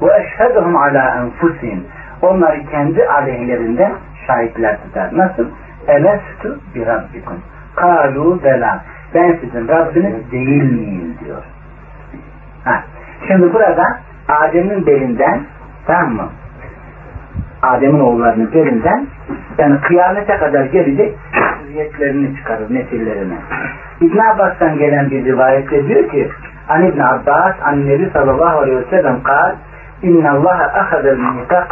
وَاَشْهَدُهُمْ عَلَى أَنْفُسِهِمْ Onları kendi aleyhlerinde şahitler tutar. Nasıl? اَلَسْتُ بِرَبِّكُمْ قَالُوا بَلَا Ben sizin Rabbiniz değil miyim diyor. Ha. Şimdi burada Adem'in belinden, tamam mı? Adem'in oğullarının belinden, yani kıyamete kadar gelecek zürriyetlerini çıkarır, nesillerini. İbn Abbas'tan gelen bir rivayette diyor ki, An İbn Abbas, An Nebi sallallahu aleyhi ve sellem kal, اِنَّ اللّٰهَ اَخَذَ الْمِيْتَاقَ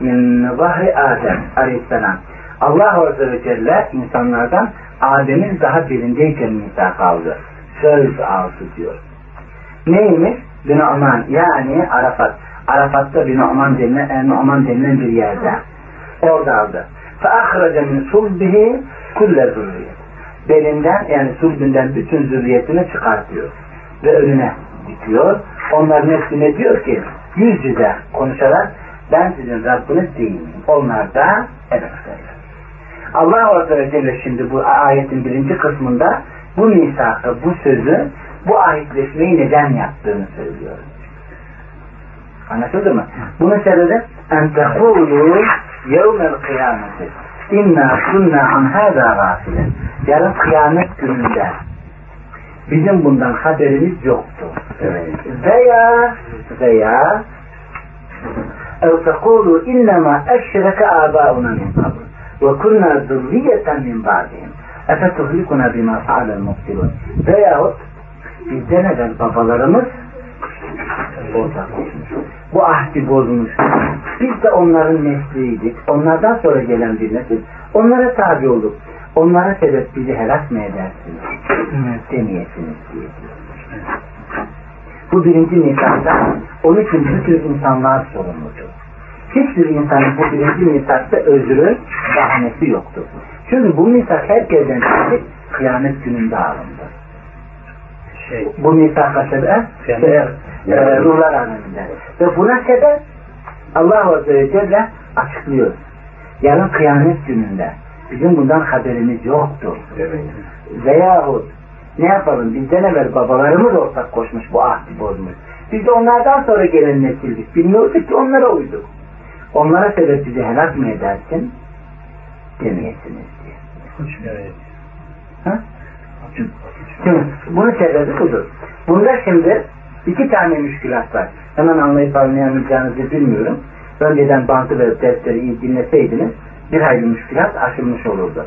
مِنْ ظَهْرِ آدَمْ aleyhisselam. Allah Azze ve Celle insanlardan Adem'in daha birindeyken misak aldı. Söz aldı diyor. Neymiş? Bin Oman, yani Arafat. Arafat'ta Bin Oman denilen, Oman denilen bir yerde. Orada aldı. فَاَخْرَجَ مِنْ سُلْبِهِ كُلَّ ذُرِّيَةٍ. Belinden, yani sulbünden bütün zürriyetini çıkartıyor. Ve önüne dikiyor. Onların hepsine diyor ki, yüz yüze konuşarak, ben sizin Rabbiniz değilim. Onlar da evet derler. Allah Azze ve Celle şimdi bu ayetin birinci kısmında bu misakı, bu sözü, bu ahitleşmeyi neden yaptığını söylüyor. Anlaşıldı mı? Bunun sebebi اَنْتَقُولُوا يَوْمَ الْقِيَامَةِ اِنَّا كُنَّا عَنْ هَذَا غَافِلٍ. Yarın kıyamet gününde bizim bundan haberimiz yoktu. Evet. Veya veya اَوْتَقُولُوا اِنَّمَا اَشْرَكَ آبَاؤُنَا مِنْ قَبْلِ وَكُنَّا ذُرِّيَّةً مِنْ بَعْدِهِمْ اَفَتُهْلِكُنَا بِمَا فَعَلَ الْمُبْطِلُونَ. Veyahut bizden evvel babalarımız ortak olmuş, bu ahdi bozmuş, biz de onların nesliydik, onlardan sonra gelen bir nesil, onlara tabi olduk, onlara sebep bizi helak mı edersiniz, demeyesiniz diye diyor. Bu birinci misakta onun için bütün insanlar sorumludur. Hiçbir insanın bu birinci misakta özrü, bahanesi yoktur. Çünkü bu misak herkesten çekip kıyamet gününde alındı. Şey, bu misaka sebep yani, e, ruhlar aleminde. Ve buna sebep Allah Azze ve Celle açıklıyor. Yarın kıyamet gününde bizim bundan haberimiz yoktur. Evet. Veyahut ne yapalım, bizden evvel babalarımız ortak koşmuş, bu ahdi bozmuş. Biz de onlardan sonra gelen nesildik. Bilmiyorduk ki onlara uyduk. Onlara sebep bizi helak mı edersin? Demeyesiniz diye. Evet. Ha? Şimdi bunun sebebi budur. Bunda şimdi iki tane müşkülat var. Hemen anlayıp anlayamayacağınızı bilmiyorum. Önceden bantı verip dersleri iyi dinleseydiniz bir hayli müşkülat aşılmış olurdu.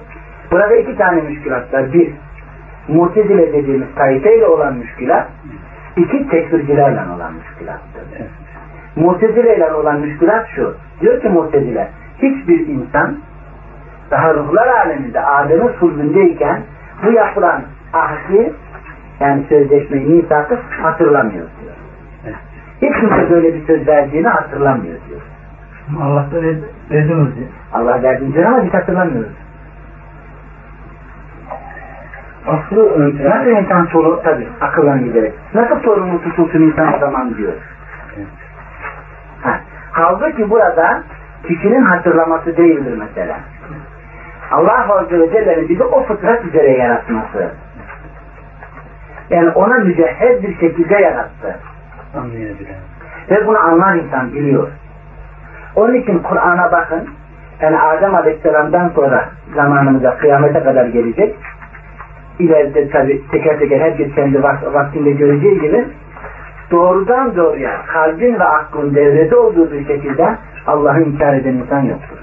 Burada iki tane müşkülat var. Bir, Mu'tezile dediğimiz tayfeyle olan müşkülat. İki, tekfircilerle olan müşkülattır. Evet. Mu'tezileyle olan müşkülat şu. Diyor ki Mu'tezile, hiçbir insan daha ruhlar aleminde Adem'in sulbündeyken bu yapılan ahdi, yani sözleşmeyi, misakı hatırlamıyor diyor. Evet. Hiç kimse böyle bir söz verdiğini hatırlamıyor diyor. Allah da verdiniz diyor. Allah verdiğini diyor ama biz hatırlamıyoruz. Aslı öntü. Nasıl insan sorumlu, tabii akıllan giderek. Nasıl sorumlu tutulsun insan o zaman diyor. Evet. Ha. Halbuki burada kişinin hatırlaması değildir mesela. Allah Azze ve Celle'nin bizi o fıtrat üzere yaratması. Yani ona mücehhez bir şekilde yarattı. Anlayabilir. Ve bunu anlar insan biliyor. Onun için Kur'an'a bakın. Yani Adem Aleyhisselam'dan sonra zamanımıza kıyamete kadar gelecek. İleride tabi teker teker herkes kendi vaktinde göreceği gibi doğrudan doğruya kalbin ve aklın devrede olduğu bir şekilde Allah'ı inkar eden insan yoktur.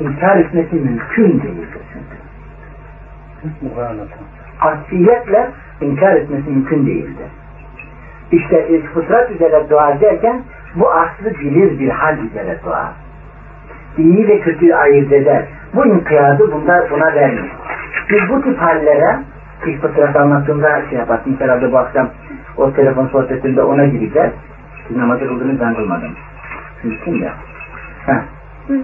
İnkar etmesi mümkün değildir çünkü. Asiyetle inkar etmesi mümkün değildir. İşte fıtrat üzere dua ederken bu aslı bilir bir hal üzere dua. İyi ve kötüyü ayırt eder. Bu inkiyadı bunlar buna vermiyor. Biz bu tip hallere ilk fıtrat anlattığımda şey yapar. Mesela bu akşam o telefon sohbetinde ona gireceğiz. Siz namazı kıldınız, ben kılmadım. Mümkün ya. Heh. Hı.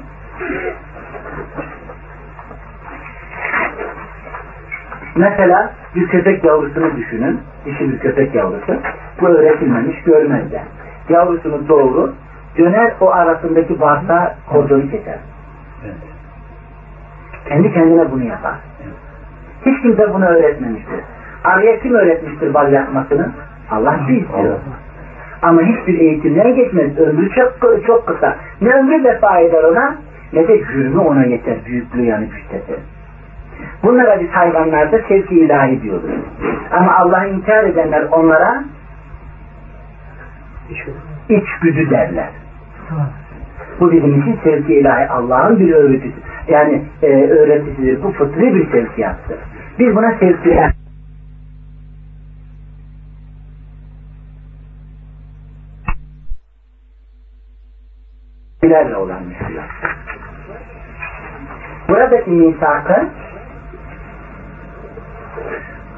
Mesela bir köpek yavrusunu düşünün. Dişi bir köpek yavrusu. Bu öğretilmemiş, görmezler. Yavrusunu doğurur, döner o arasındaki bağırsağa kordonu keser. Evet. Kendi kendine bunu yapar. Evet. Hiç kimse bunu öğretmemiştir. Arıya kim öğretmiştir bal yakmasını? Allah biliyor. Ama hiçbir eğitimden geçmez. Ömrü çok, çok kısa. Ne ömrü vefa eder ona, ne de cürmü ona yeter. Büyüklüğü yani güçtesi. Bunlara biz hayvanlarda sevki ilahi diyoruz. Ama Allah'ı inkar edenler onlara içgüdü derler. Bu bizim için sevki ilahi Allah'ın bir öğretisi. Yani e, öğretisidir. Bu fıtri bir sevkiyattır. Biz buna sevkiler. Bilerle olan misak. Buradaki misakın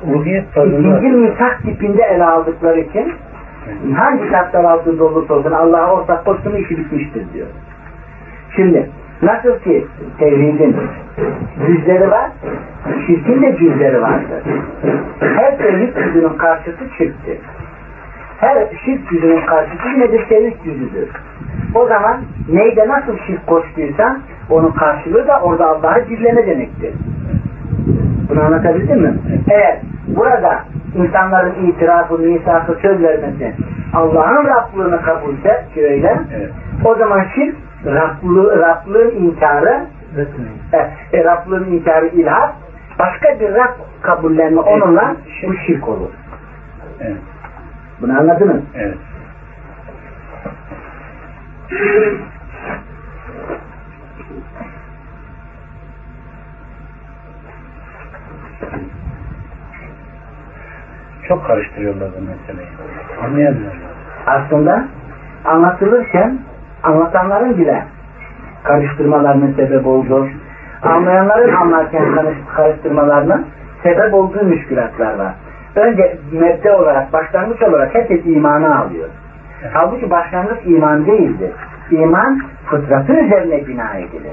İkincil misak tipinde ele aldıkları için hangi şartlar altında olursa olsun Allah'a ortak koştuğunun işi bitmiştir diyor. Şimdi nasıl ki tevhidin cüzleri var, şirkin de cüzleri vardır. Her tevhid cüzünün karşısı şirktir. Her şirk cüzünün karşısı nedir? Tevhid cüzüdür. O zaman neyde nasıl şirk koştuysan onun karşılığı da orada Allah'ı cüzleme demektir. Bunu anlatabildim mi? Eğer burada insanların itirafı, misafı, söz vermesi Allah'ın Rablığını kabulse şöyle, evet. O zaman şirk Rablı, Rablığın inkarı evet. e, e, Rablığın inkarı ilhad, başka bir Rab kabullenme evet. Onunla bu şirk olur. Evet. Bunu anladınız? Evet. Çok karıştırıyorlar bu meseleyi. Anlayamıyorlar. Aslında anlatılırken anlatanların bile karıştırmalarının sebep olduğu, anlayanların anlarken karıştırmalarının sebep olduğu müşkülatlar var. Önce mebde olarak, başlangıç olarak herkes imanı alıyor. Evet. Halbuki başlangıç iman değildir. İman fıtratı üzerine bina edilir.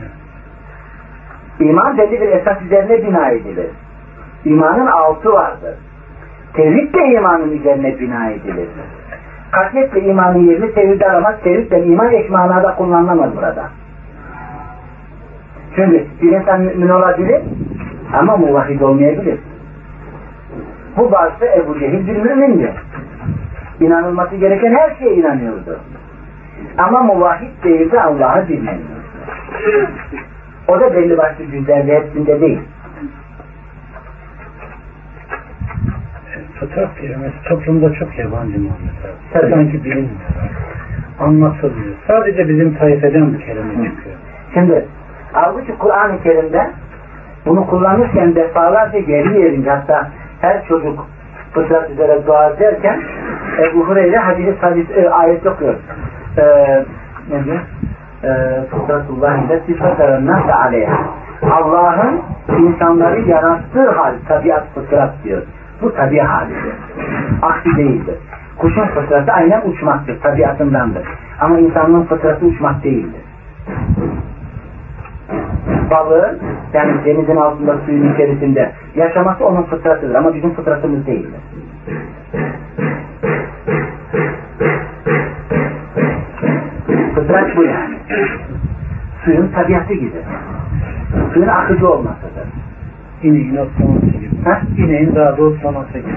Evet. İman belli bir esas üzerine bina edilir. İmanın altı vardır. Tevhid de imanın üzerine bina edilir. Kasvetle imanın yerini tevhid aramak, tevhidle iman eş manada kullanılamaz burada. Çünkü bir insan mümin olabilir ama muvahhid olmayabilir. Bu bazı Ebu Cehil bir mümindi. İnanılması gereken her şeye inanıyordu. Ama muvahhid değildi, Allah'ı bilmiyordu. O da belli başlı cüzlerde, hepsinde değil. Fıtrat kelimesi toplumda çok yabancı muhabbet. Sanki bilinmiyor. Anlatılmıyor. Sadece bizim tayfeden bu kelime çıkıyor. Şimdi, halbuki Kur'an-ı Kerim'de bunu kullanırken defalarca geri yerince hatta her çocuk fıtrat üzere dua ederken Ebu Hureyre hadis, hadis e, ayet okuyor. E, ne diyor? E, Fıtratullahi de sifatların nasıl aleyha. Allah'ın insanları yarattığı hal, tabiat fıtrat diyor. Bu tabi halidir. Aksi değildir. Kuşun fıtratı aynen uçmaktır. Tabiatındandır. Ama insanın fıtratı uçmak değildir. Balığın, yani denizin altında, suyun içerisinde yaşaması onun fıtratıdır. Ama bizim fıtratımız değildir. Fıtrat bu yani. Suyun tabiatı gibi. Suyun akıcı olmasıdır. İneğin otlaması gibi. Ha? İneğin daha da otlaması gibi.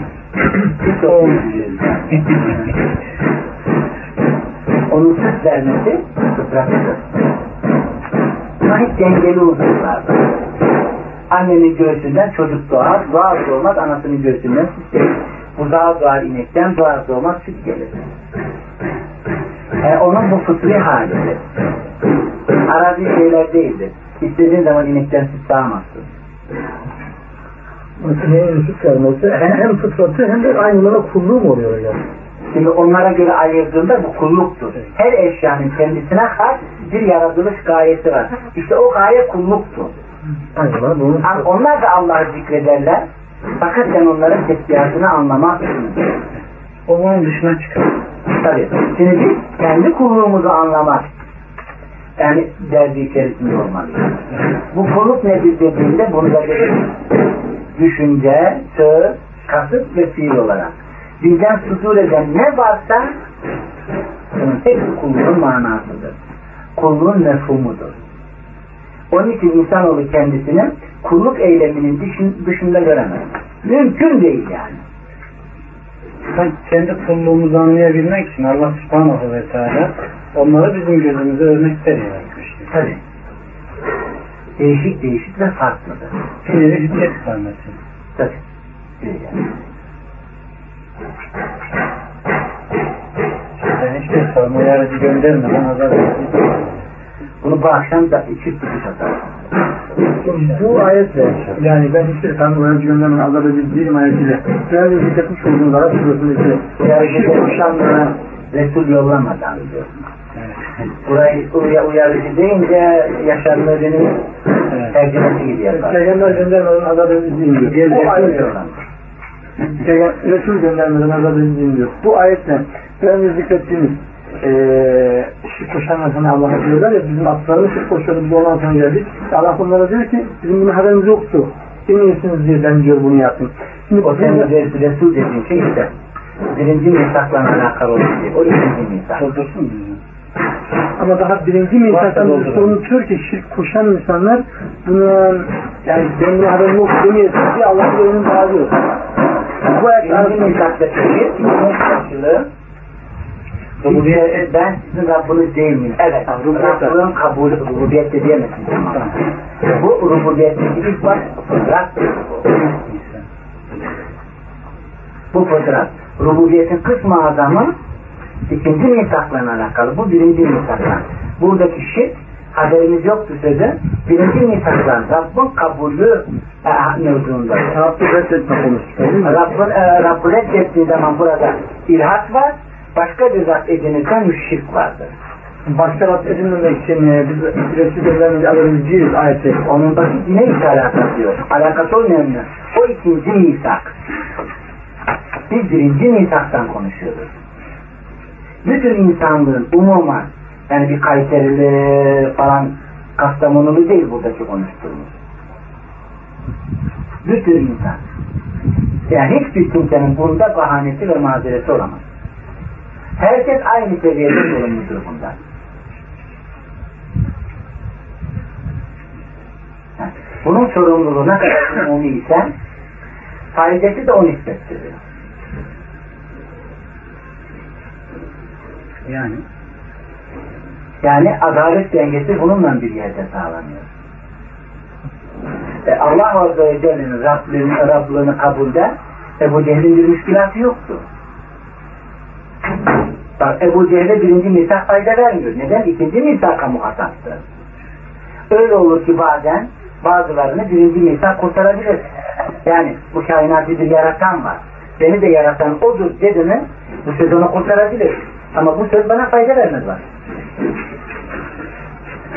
Hiç olmuyor. Onun süt vermesi fıtratıdır. Sahip dengeli uzunlardır. Annenin göğsünden çocuk doğar, doğar doğmaz anasının göğsünden süt gelir. Buzağa doğar inekten, doğar doğmaz süt gelir. Yani onun bu fıtri halidir. Arazi şeyler değildir. İstediğin zaman inekten süt sağmazsın. Makineye süt vermesi hem fıtratı hem de aynılara kulluğu mu oluyor hocam? Şimdi onlara göre ayırdığında bu kulluktur. Her eşyanın kendisine has bir yaratılış gayesi var. İşte o gaye kulluktur. Aynılar, onlar da Allah'ı zikrederler. Fakat sen onların tespiyatını anlamazsın. Onun dışına çıkar. Tabii. Şimdi biz kendi kulluğumuzu anlamaz. Yani derdi içerisinde olmalı. Bu kulluk nedir dediğinde bunu da geçelim. Düşünce, söz, kasıt ve fiil olarak. Bizden sudur eden ne varsa bunun hepsi kulluğun manasıdır. Kulluğun mefhumudur. Onun için insanoğlu kendisini kulluk eyleminin dışında göremez. Mümkün değil yani. Sen kendi kulluğumuzu anlayabilmek için Allah subhanahu ve teala onlara bizim gözümüze örnekler yaratmıştır. Tabii. Değişik değişik ve farklıdır. Şimdi de hüccet kalmasın. Tabii. Ben hiçbir sorma yarıcı göndermeden azar etsin. Bunu bu akşam da çift tutuş atar. Bu ayetle, yani ben hiçbir sorma yarıcı göndermeden azar edildiğim ayetiyle ben hüccet etmiş olduğum zarar sırasındaki yarıcı konuşanlara Resul yollamadan diyorsun. Burayı buraya uyarıcı yaşanma ödünün tercümesi gibi yapar. Peygamber göndermeden azabını dinliyor. Bu ayet olan. Resul göndermeden azabını dinliyor. Bu ayetle ben zikrettiğimiz Ee, şirk koşanlarına Allah'a diyorlar ya, bizim atlarımız şirk koşuyordu, biz ondan sonra geldik. Allah onlara diyor ki, bizim bunun haberimiz yoktu. Demiyorsunuz diye ben diyor bunu yaptım. Şimdi o sen bize Resul dediğin şey işte, birinci misakla alakalı olur diye. O birinci misak. Doldursun mu? Ama daha birinci misaktan bir sorun tutuyor ki, şirk koşan insanlar buna, yani benim haberim yok demiyorsunuz diye Allah'ın önünü bağlıyor. Bu birinci misakla söyleyip, bunun karşılığı, Rububiyet, ben sizin Rabbiniz değil miyim? Evet, Rabbinin kabulü rububiyet de diyemezsin. Bu rububiyetteki ilk baş fıtrat. Bu fıtrat. Rububiyetin kısmı azamı ikinci misakla alakalı. Bu birinci misakla. Buradaki şirk, haberimiz yoktu sözü, birinci misakla Rabbin kabulü e, mevzuunda. Rabb'ı reddetme konuşuyor. Rabb'ın e, Rabb'ı reddettiği zaman burada ilhat var. Başka bir zat edinirken şirk vardır. Başka zat edinmemek için biz Resul Göndermeden alırız ayeti. Onun basit neyse alakası yok. Alakası olmayan da o ikinci misak. Biz birinci misaktan konuşuyoruz. Bütün insanlığın umuman, yani bir Kayserili falan Kastamonulu değil buradaki konuştuğumuz. Bütün insan. Yani hiçbir kimsenin bunda bahanesi ve mazereti olamaz. Herkes aynı seviyede sorumludur bundan. Bunun sorumluluğu ne kadar umumi ise faydası da onu hissettiriyor. Yani? Yani adalet dengesi bununla bir yerde sağlanıyor. E Allah Azze ve Celle'nin Rablığını, Rablığını kabulde Ebu Cehil'in bir müşkilatı yoktu. Bak Ebu Cehil'e birinci misak fayda vermiyor. Neden? İkinci misaka muhataptı. Öyle olur ki bazen bazılarını birinci misak kurtarabilir. Yani bu kainatı bir yaratan var. Beni de yaratan odur dedi mi bu söz onu kurtarabilir. Ama bu söz bana fayda vermez var.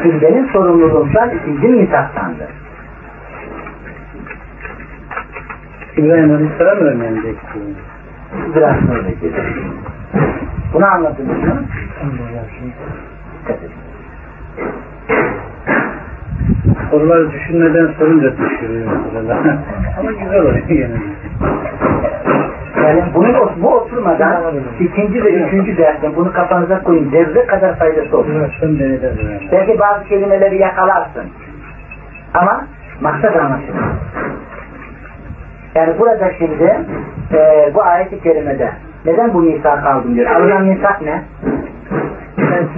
Çünkü benim sorumluluğumdan ikinci misaktandır. İbrahim Aleyhisselam örneğini bekliyorum. Biraz sonra bekliyorum. Bunu anlatın mı? Soruları düşünmeden sorunca düşürüyor. Ama güzel oluyor yani. Yani bunu, bu oturmadan ikinci ve üçüncü derste bunu kafanıza koyun. Zerre kadar faydası olur. Belki bazı kelimeleri yakalarsın. Ama maksat anlaşılır. Yani burada şimdi e, bu ayet-i kerimede neden bu misak aldın diyor. Alınan misak ne?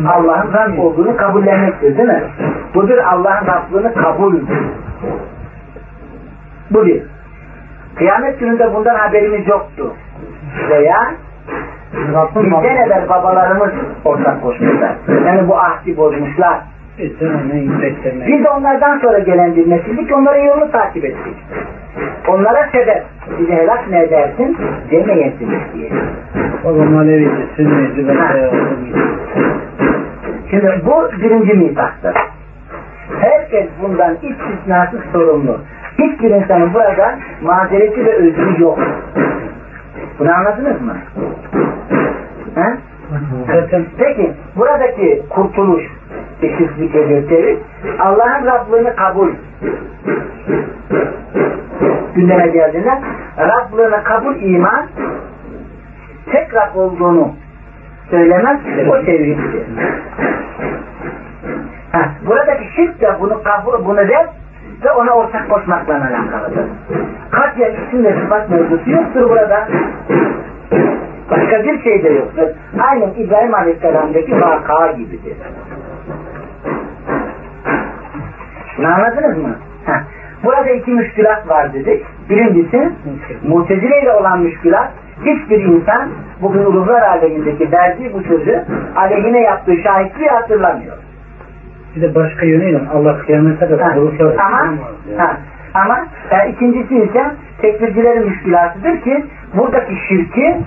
Allah'ın Rab olduğunu kabullenmektir değil mi? Budur Allah'ın Rablığını kabul. Bu bir. Kıyamet gününde bundan haberimiz yoktu. Veya bizden evvel babalarımız ortak koşmuşlar. Yani bu ahdi bozmuşlar. Biz de onlardan sonra gelen bir nesildik, onların yolunu takip ettik. Onlara sebep, bizi helak ne edersin demeyesiniz diye. O zaman evici, sünmeci, vesaire olsun. Şimdi bu birinci mitaktır. Herkes bundan istisnasız sorumlu. Hiçbir insanın burada mazereti ve özrü yok. Bunu anladınız mı? He? Peki, buradaki kurtuluş, eşitlik edildiği, Allah'ın Rablığını kabul. Gündeme geldiğinde Rablığını kabul iman tek Rab olduğunu söylemez o tevhiddir. Buradaki şirk de bunu kabul, bunu der ve ona ortak koşmakla alakalıdır. Katiyen isim ve sıfat mevzusu yoktur burada. Başka bir şey de yoktur. Aynen İbrahim Aleyhisselam'daki vaka gibidir. Bunu anladınız mı? Heh. Burada iki müşkülat var dedik. Birincisi, Mu'tezile ile olan müşkülat, hiçbir insan bugün ruhlar alemindeki verdiği bu sözü aleyhine yaptığı şahitliği hatırlamıyor. Bir de başka yönüyle Allah kıyamete kadar ruhlar ama, ha, ama e, ikincisi ise tekfircilerin müşkülatıdır ki buradaki şirki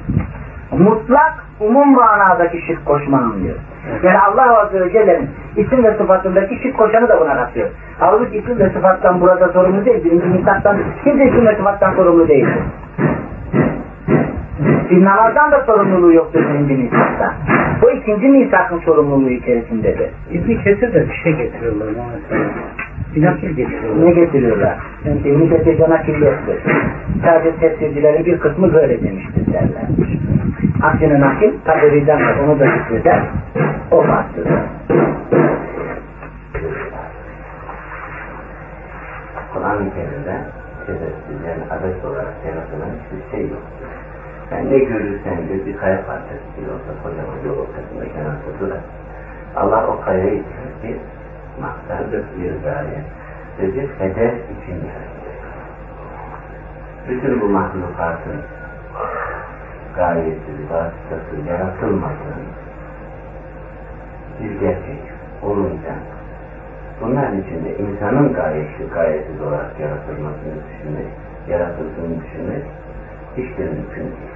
mutlak umum manadaki şirk koşmanın diyor. Yani Allah Azze ve Celle'nin isim ve sıfatındaki şirk koşanı da buna katıyor. Halbuki isim ve sıfattan burada sorumlu değil. İnsandan kimse isim ve sıfattan sorumlu değil. Dinlardan da sorumluluğu yoktur birinci misakta. Bu ikinci misakın sorumluluğu içerisindedir. İbn-i Kesir de bir şey getiriyorlar. Bir nakil getiriyorlar. Ne getiriyorlar? Yani İbn-i Kesir'de nakil yoktur. Sadece tefsircilerin bir kısmı böyle demiştir derler. Aksine nakil Taberi'den var. Onu da zikreder. O farklıdır. Kur'an-ı Kerim'de tefsircilerin adet olarak yaratılan bir şey yoktur. Yani ne görürsen diyor, bir kaya parçası bile olsa kocaman yol ortasında kenar tutulur. Allah o kayayı için bir maksadır, bir gaye ve bir hedef için yarattı. Bütün bu mahlukatın gayesi, vasıtası, yaratılmadığı bir gerçek olunca bunların içinde insanın gayesi, gayesiz olarak yaratılmasını düşünmek, yaratıldığını düşünmek hiç de mümkün değil.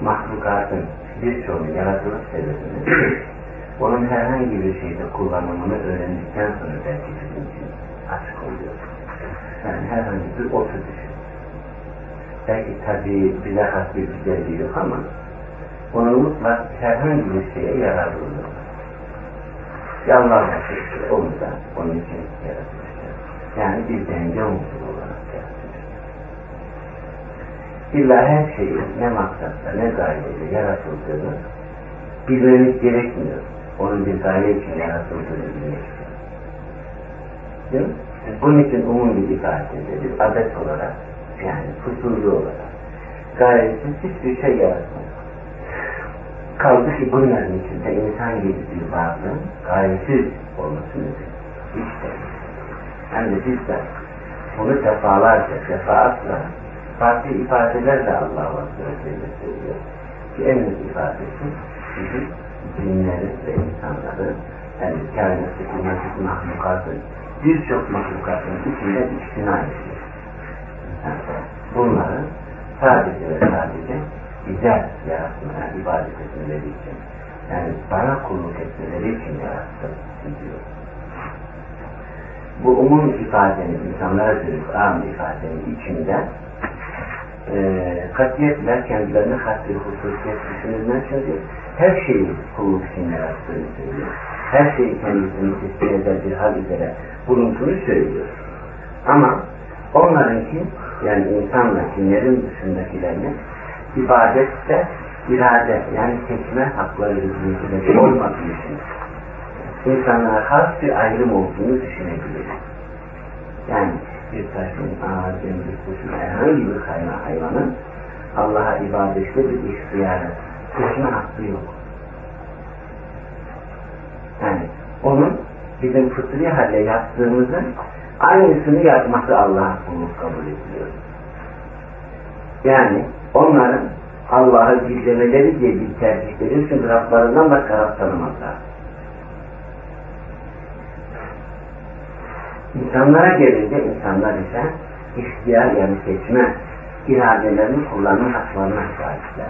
Mahlukatın birçoğunun yaratılış sebebini onun herhangi bir şeyde kullanımını öğrendikten sonra belki bizim için açık oluyor. Yani herhangi bir otu düşün. Belki tabii bize has bir güzelliği yok ama onu mutlaka herhangi bir şeye yararlı olur. Yallah açıktır. Onu da onun için yaratmıştır. Yani bir denge unsuru olarak yaratmıştır. İlla her şeyin ne maksatla ne gayeyle yaratıldığını bilmemiz gerekmiyor. Onun bir gaye için yaratıldığını bilmek için. Değil mi? Bunun için umumi bir gazetede bir adet olarak, yani kusurlu olarak gayesiz hiçbir şey yaratmıyor. Kaldı ki bunların içinde insan gibi bir varlığın gayesiz olmasını işte. Hem de biz de bunu defalarca, defaatla farklı ifadelerle Allah'a söylediğini söylüyor. Ki en büyük ifadesi bizim dinleri ve insanları, yani kainattaki mevcut mahlukatın, birçok mahlukatın içinde içtina ediyor. Bunları sadece ve sadece bize yaratmaya ibadet etmeleri için, yani bana kulluk etmeleri için yarattı diyor. Bu umum ifadenin, insanlara dönük am ifadenin içinde Ee, katiyetle kendilerine katli hususiyet düşünülmez çünkü her şeyi kulluk için yarattığını söylüyor. Her şeyi kendisini tesbih eder bir hal üzere bulunduğunu söylüyor. Ama onlarınki, yani insanla cinlerin dışındakilerinin ibadette irade, yani seçme hakları hizmetleri olmadığı için insanlara has bir ayrım olduğunu düşünebilir. Yani bir taşın, ağacın, bir kuşun, herhangi bir kayna hayvanın Allah'a ibadette bir ihtiyarı, seçme hakkı yok. Yani onun bizim fıtri halde yaptığımızın aynısını yapması Allah'a kulluk kabul ediliyor. Yani onların Allah'ı gizlemeleri diye bir tercihleri için Rablarından da karar tanımazlar. İnsanlara gelince insanlar ise ihtiyar, yani seçme iradelerini kullanma haklarına sahipler.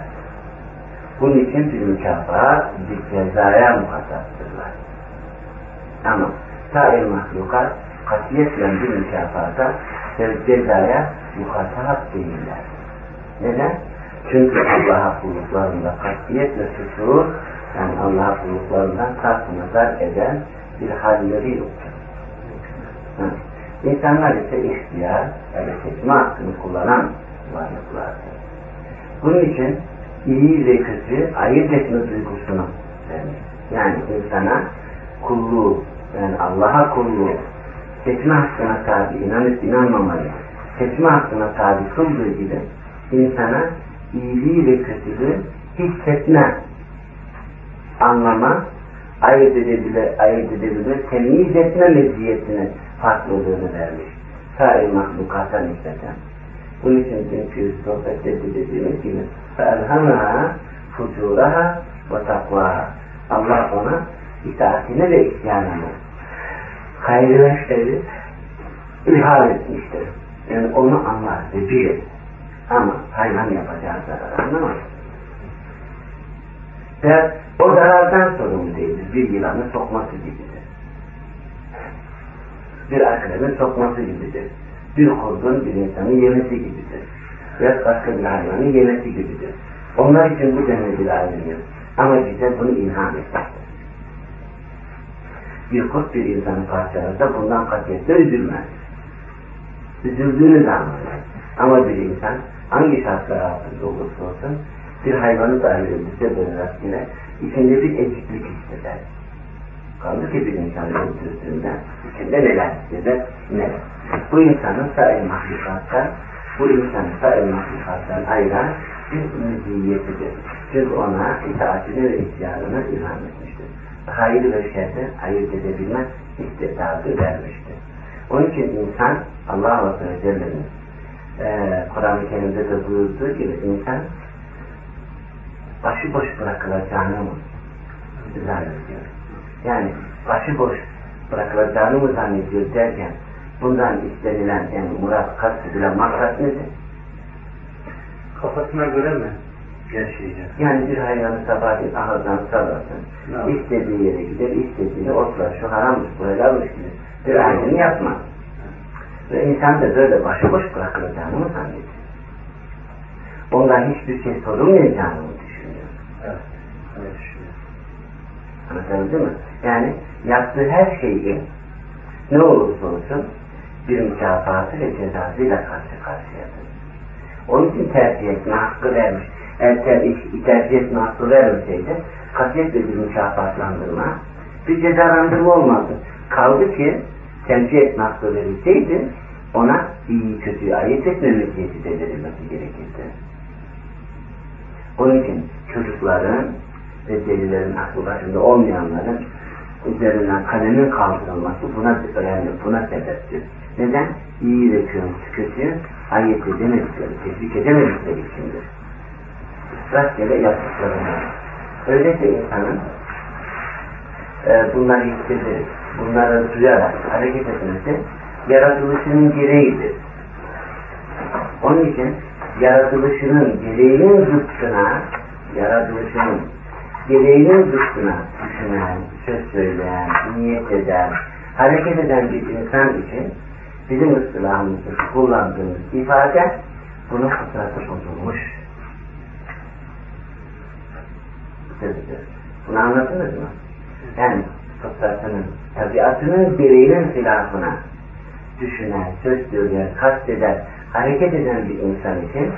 Bunun için bir mükafat, bir cezaya muhataptırlar. Ama sair mahlukat katiyetle bir mükafata ve cezaya muhatap değiller. Neden? Çünkü Allah'a kulluklarında katiyetle susur, yani Allah'a kulluklarından tasnazar eden bir halleri yoktur. Hı. İnsanlar ise ihtiyar, yani seçme hakkını kullanan varlıklardır. Bunun için iyi ve kötü ayırt etme duygusunu vermiş. Yani insana kulluğu, yani Allah'a kulluğu, seçme hakkına tabi, inanıp inanmamayı, seçme hakkına tabi kıldığı gibi insana iyiliği ve kötülüğü hissetme, anlama, ayırt edebilir, ayırt edebilir, temyiz etme meziyetini, farklılığını vermiş. Sair mahlukata nispeten. Bunun için dünkü sohbette dediğimiz gibi فَاَلْهَمَهَا فُجُورَهَا وَتَقْوَهَا Allah ona itaatine ve isyanına hayırlı işleri ilham etmiştir. Yani onu anlar ve bilir. Ama hayvan yapacağı zararı anlamaz. İşte o zarardan sorumlu değildir. Bir yılanın sokması gibidir. Bir akrebin sokması gibidir. Bir kurdun bir insanın yemesi gibidir. Ve başka bir hayvanın yemesi gibidir. Onlar için bu denildi ayrılıyor. Ama bize bunu ilham etmektir. Bir kurt bir insanı parçalarsa bundan katletse üzülmez. Üzüldüğünü anlayın. Ama bir insan hangi şartlar altında olursa olsun bir hayvanı da ayrılırsa dönerek yine içinde bir eksiklik hisseder. Kaldı ki bir insanı öldürdüğünde içinde neler hisseder, neler. Bu insanın sair mahlukattan, bu insanın sair mahlukattan ayıran bir müziyyetidir. Çünkü ona itaatini ve ihtiyarını ilham etmiştir. Hayır ve şerde ayırt edebilme istedatı vermiştir. Onun için insan Allah Azze ve Celle'nin e, Kur'an-ı Kerim'de de buyurduğu gibi insan başıboş bırakılacağını mı zannediyor? Yani başıboş bırakılacağını mı zannediyor derken bundan istenilen yani murat kastedilen maksat nedir? Kafasına göre mi? Gerçekten. Yani bir hayvanı sabahleyin ağızdan salasın, evet. İstediği yere gider, istediğini otlar, şu harammış, böyle almış gibi bir aydın yapmaz. Ve insan da böyle başıboş bırakılacağını mı zannediyor? Ondan hiçbir şey sorulmayacağını mı düşünüyor? Evet, öyle düşünüyor. Anladınız değil mi? Yani yaptığı her şeyi ne olursa olsun bir mükafatı ve cezasıyla karşı karşıyadır. Onun için tercih etme hakkı vermiş. Eğer tercih etme hakkı vermeseydi katiyetle bir mükafatlandırma, bir cezalandırma olmazdı. Kaldı ki tercih etme hakkı verilseydi ona iyi kötüyü ayırt etme meziyeti de verilmesi gerekirdi. Onun için çocukların ve delilerin aklı başında olmayanların üzerinden kalemin kaldırılması buna önemli, buna sebeptir. Neden? İyi ve kötüyü ayırt edemedikleri, tebrik edemedikleri içindir. Rastgele yaptıklarından. Öyleyse insanın e, bunları hissedip, bunları duyarak hareket etmesi yaratılışının gereğidir. Onun için yaratılışının gereğinin zıttına, yaratılışının gereğinin zıttına düşünen, söz söyleyen, niyet eden, hareket eden bir insan için bizim ıslahımızı kullandığımız ifade bunun fıtratı bozulmuş. Bunu anladınız mı? Yani fıtratının, tabiatının gereğinin silahına düşünen, söz söyleyen, kasteder, hareket eden bir insan için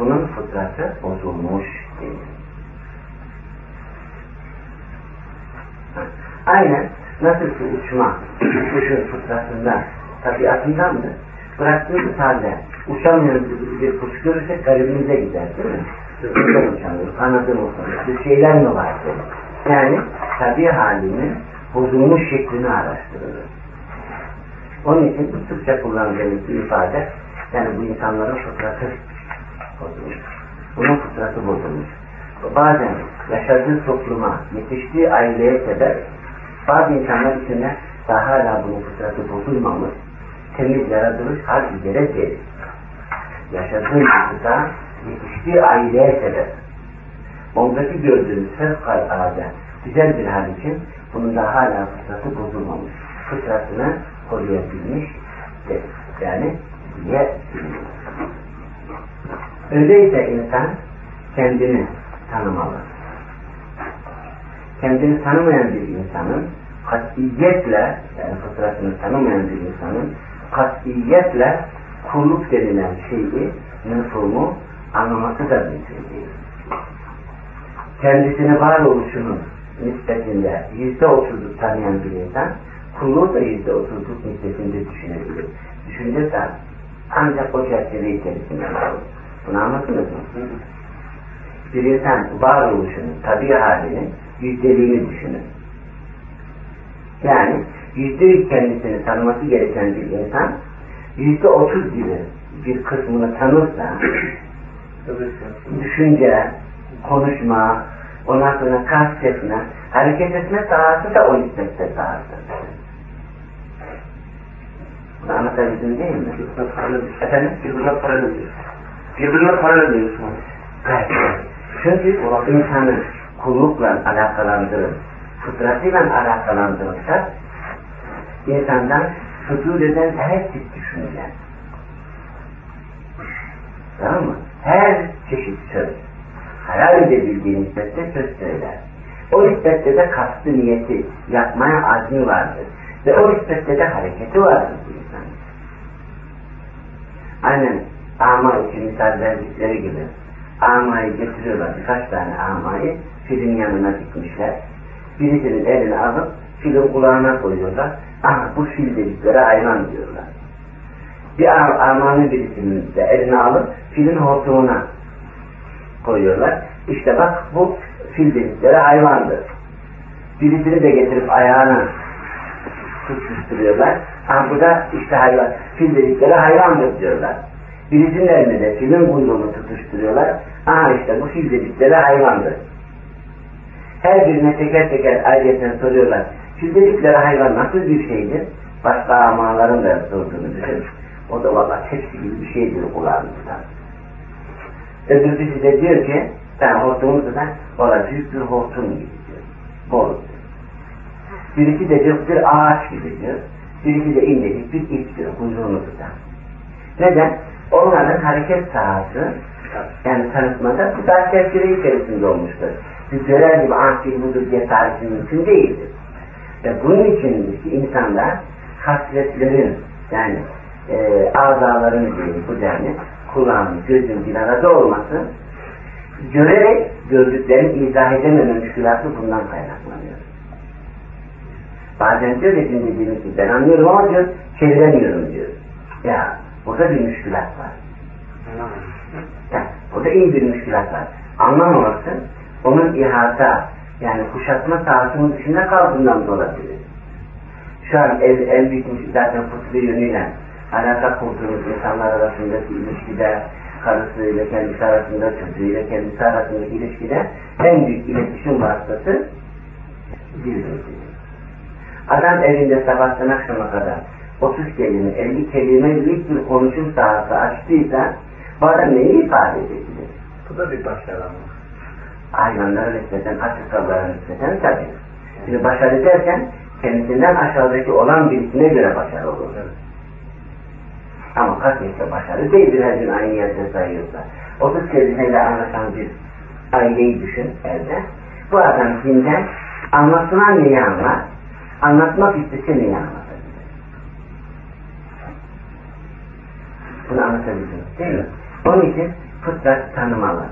bunun fıtratı bozulmuş denir. Aynen nasıl ki uçma, kuşun fıtratından, tabiatından mıdır? Bıraktığımız halde uçamayan bir kuş görürsek garibimize gider değil mi? Sözümden uçanır, kanadım uçanır, bir şeyler mi vardır? Yani tabi halinin bozulmuş şeklini araştırılır. Onun için bu Türkçe kullandığımız ifade, yani bu insanların fıtratı bozulmuş. Bunun fıtratı bozulmuş. Bazen yaşadığı topluma, yetiştiği aileye sebep, bazı insanlar içinde daha hala bunun fıtratı bozulmamış, temiz yaratılmış hal üzere değil. Yaşadığı yurtta yetiştiği aileye sebep. Ondaki gördüğünüz fevkalade güzel bir hal için bunun da hala fıtratı bozulmamış. Fıtratını koruyabilmiş değil. Yani diye bilmiyor. Öyleyse insan kendini tanımalı. Kendini tanımayan bir insanın katiyetle, yani fıtratını tanımayan bir insanın katiyetle kulluk denilen şeyi, mefhumu anlaması da mümkün değil. Kendisini varoluşunun nispetinde yüzde otuzluk tanıyan bir insan, kulluğu da yüzde otuzluk nispetinde düşünebilir. Düşünürsen ancak o çerçeve içerisinde var olur. Bunu anlatınız mı? Bir insan varoluşunun, tabi halinin yüzdeliğini düşünür. Yani yüzde yüz kendisini tanıması gereken bir insan, yüzde otuz gibi bir kısmını tanırsa, düşünce, konuşma, ondan sonra kast etme, hareket etme sahası da o nispette sahası. Bunu anlatabildim değil mi? Efendim? Birbirine paralel diyorsun. Birbirine paralel diyorsun. Gayet. Çünkü insanın kullukla alakalandırıp, fıtratıyla alakalandırırsak, insandan sudur eden her tip düşünceler. Tamam mı? Her çeşit söz. Hayal edebildiği nispette söz söyler. O nispette de kastı niyeti, yapmaya azmi vardır. Ve o nispette de hareketi vardır bu insanın. Aynen ama için misal verdikleri gibi. Amayı getiriyorlar, birkaç tane amayı filin yanına dikmişler. Birisinin elini alıp filin kulağına koyuyorlar. Ah bu fil dedikleri hayvan diyorlar. Bir amanı birisinin de elini alıp filin hortumuna koyuyorlar. İşte bak bu fil dedikleri hayvandır. Birisini de getirip ayağına tutuşturuyorlar. Ah bu da işte hayvan, fil dedikleri hayvandır diyorlar. Birisinin eline de filin kuyruğunu tutuşturuyorlar. Aha işte bu fil dedikleri hayvandır. Her birine teker teker ayrıca soruyorlar. Fil dedikleri hayvan nasıl bir şeydir? Başka amaların da sorduğunu düşün. O da valla tepsi gibi bir şeydir kulağımızdan. Öbürü size diyor ki, ben hortumuzu da valla büyük bir hortum gibi diyor. Bol. Birisi de diyor bir ağaç gibi diyor. Birisi de incecik bir ip diyor kuyruğunu tutan. Neden? Onların hareket sahası, yani tanıtmada bu da tefsiri içerisinde olmuştur. Biz görer gibi antik budur diye tarifi mümkün değildir. Ve bunun için insanlar hasletlerin, yani e, azaların diyelim bu denli, kulağın, gözün bir arada olması, görerek gördüklerini izah edememe müşkülatı bundan kaynaklanıyor. Bazen diyor ve şimdi dediğimiz gibi ben anlıyorum ama diyor, çeviremiyorum diyor. Ya burada bir müşkülat var. Yani, burada iyi bir müşkülat var. Anlamaması, onun ihata, yani kuşatma sahasının dışında kaldığından dolayıdır. Şu an el, el bitmiş zaten fıtri yönüyle alaka kurduğumuz insanlar arasındaki ilişkide, karısıyla kendisi arasında, çocuğuyla kendisi arasındaki ilişkide en büyük iletişim vasıtası birbirimiz. Adam evinde sabahtan akşama kadar otuz kelime, elli kelimelik bir konuşum sahası açtıysa bu adam neyi ifade edilir? Bu da bir başarılanma. Hayvanlara nispeten, açıkçalara nispeten tabii. Şimdi başarı derken kendisinden aşağıdaki olan birisine göre başarı olur. Evet. Ama katiyette başarı değildir her gün aynı yerde sayıyorsa. otuz kelimeyle anlaşan bir aileyi düşün evde. Bu adam kimden anlatılan neyi anlar? Anlatmak istese neyi anlar? Bunu anlatabiliyoruz değil mi? Onun için fıtrat tanımalı.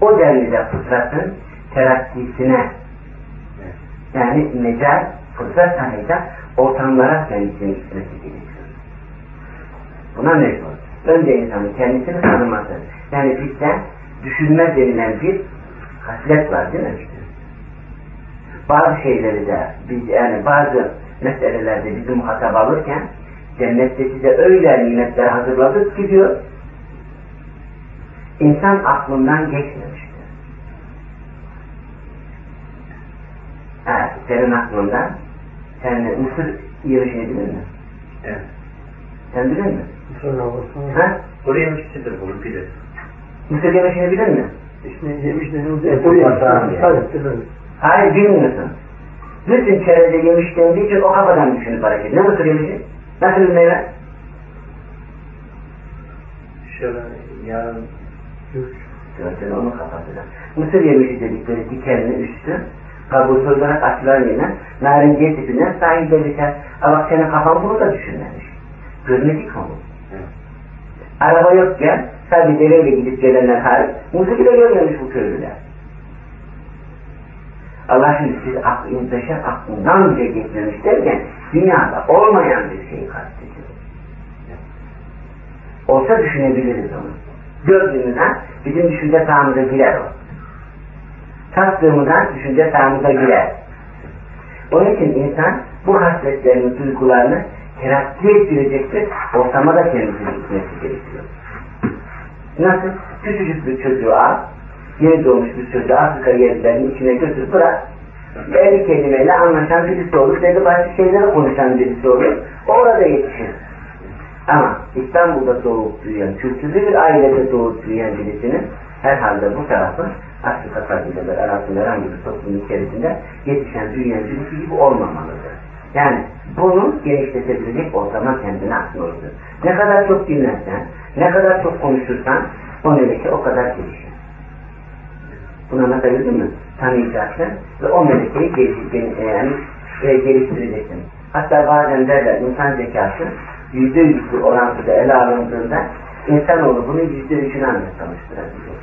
O denli de fıtratın terakkisine, yani mecal fıtrat tanıyacak ortamlara kendisini gitmesi gerekiyor. Buna mecbur. Önce insanın kendisini tanıması. Yani fıtrat düşünme denilen bir haslet var değil mi? Bazı şeyleri de, biz, yani bazı meselelerde bizi muhatap alırken cennette size öyle nimetler hazırladık ki diyor, insan aklından geçmemiştir. Evet, senin aklından, sen mısır yemişini bilir misin? Evet. Sen bilir misin? Mısır havası. Ha? Oraya yemiştir bunu bilir. Mısır yemişini bilir misin? İşte yemişlerimizi yapıyorlar. Hayır, bilmiyorsun. Bütün çereze yemiş dendiği için o kafadan düşünüp hareket ediyor. Ne mısır yemişi? Nasıl bir meyve? Şöyle ya gök. Gördün onu kapatacağım. Mısır yemişi dedikleri dikenli üstü, kabuğu olarak açılan yine, narinciye tipinden sahilde biter. Ama bak senin kafan bunu da düşünmemiş. Görmedik mi onu? Evet. Araba yokken sadece dereyle gidip gelenler hariç, mısır bile görmemiş bu köylüler. Allah şimdi siz aklın beşer aklından bile geçmemiş derken dünyada olmayan bir şeyi kastediyor. Olsa düşünebiliriz onu. Gördüğümüzden bizim düşünce sahamıza girer o. Tattığımızdan düşünce sahamıza girer. Onun için insan bu hasletlerini, duygularını terakki ettirecektir. Ortama da kendisini gitmesi gerekiyor. Nasıl? Küçücük bir çocuğu al, yeni doğmuş bir çocuğu Afrika yerlerinin içine götür bırak. Belli kelimeyle anlaşan birisi olur, belli başka şeylere konuşan birisi olur. Orada yetişir. Ama İstanbul'da doğup büyüyen, kültürlü bir ailede doğup büyüyen birisinin herhalde bu tarafı Afrika kabileler arasında herhangi bir toplumun içerisinde yetişen, büyüyen birisi gibi olmamalıdır. Yani bunu genişletebilecek ortama kendini atmalıdır. Ne kadar çok dinlersen, ne kadar çok konuşursan o meleke o kadar gelişir. Bunu anlatabildim mi? Tanıyacaksın ve o melekeyi geliştireceksin. Yani, geliştireceksin. Hatta bazen derler insan zekası yüzde yüzlü orantıda ele alındığında insanoğlu bunu yüzde üçünü ancak çalıştırabiliyor.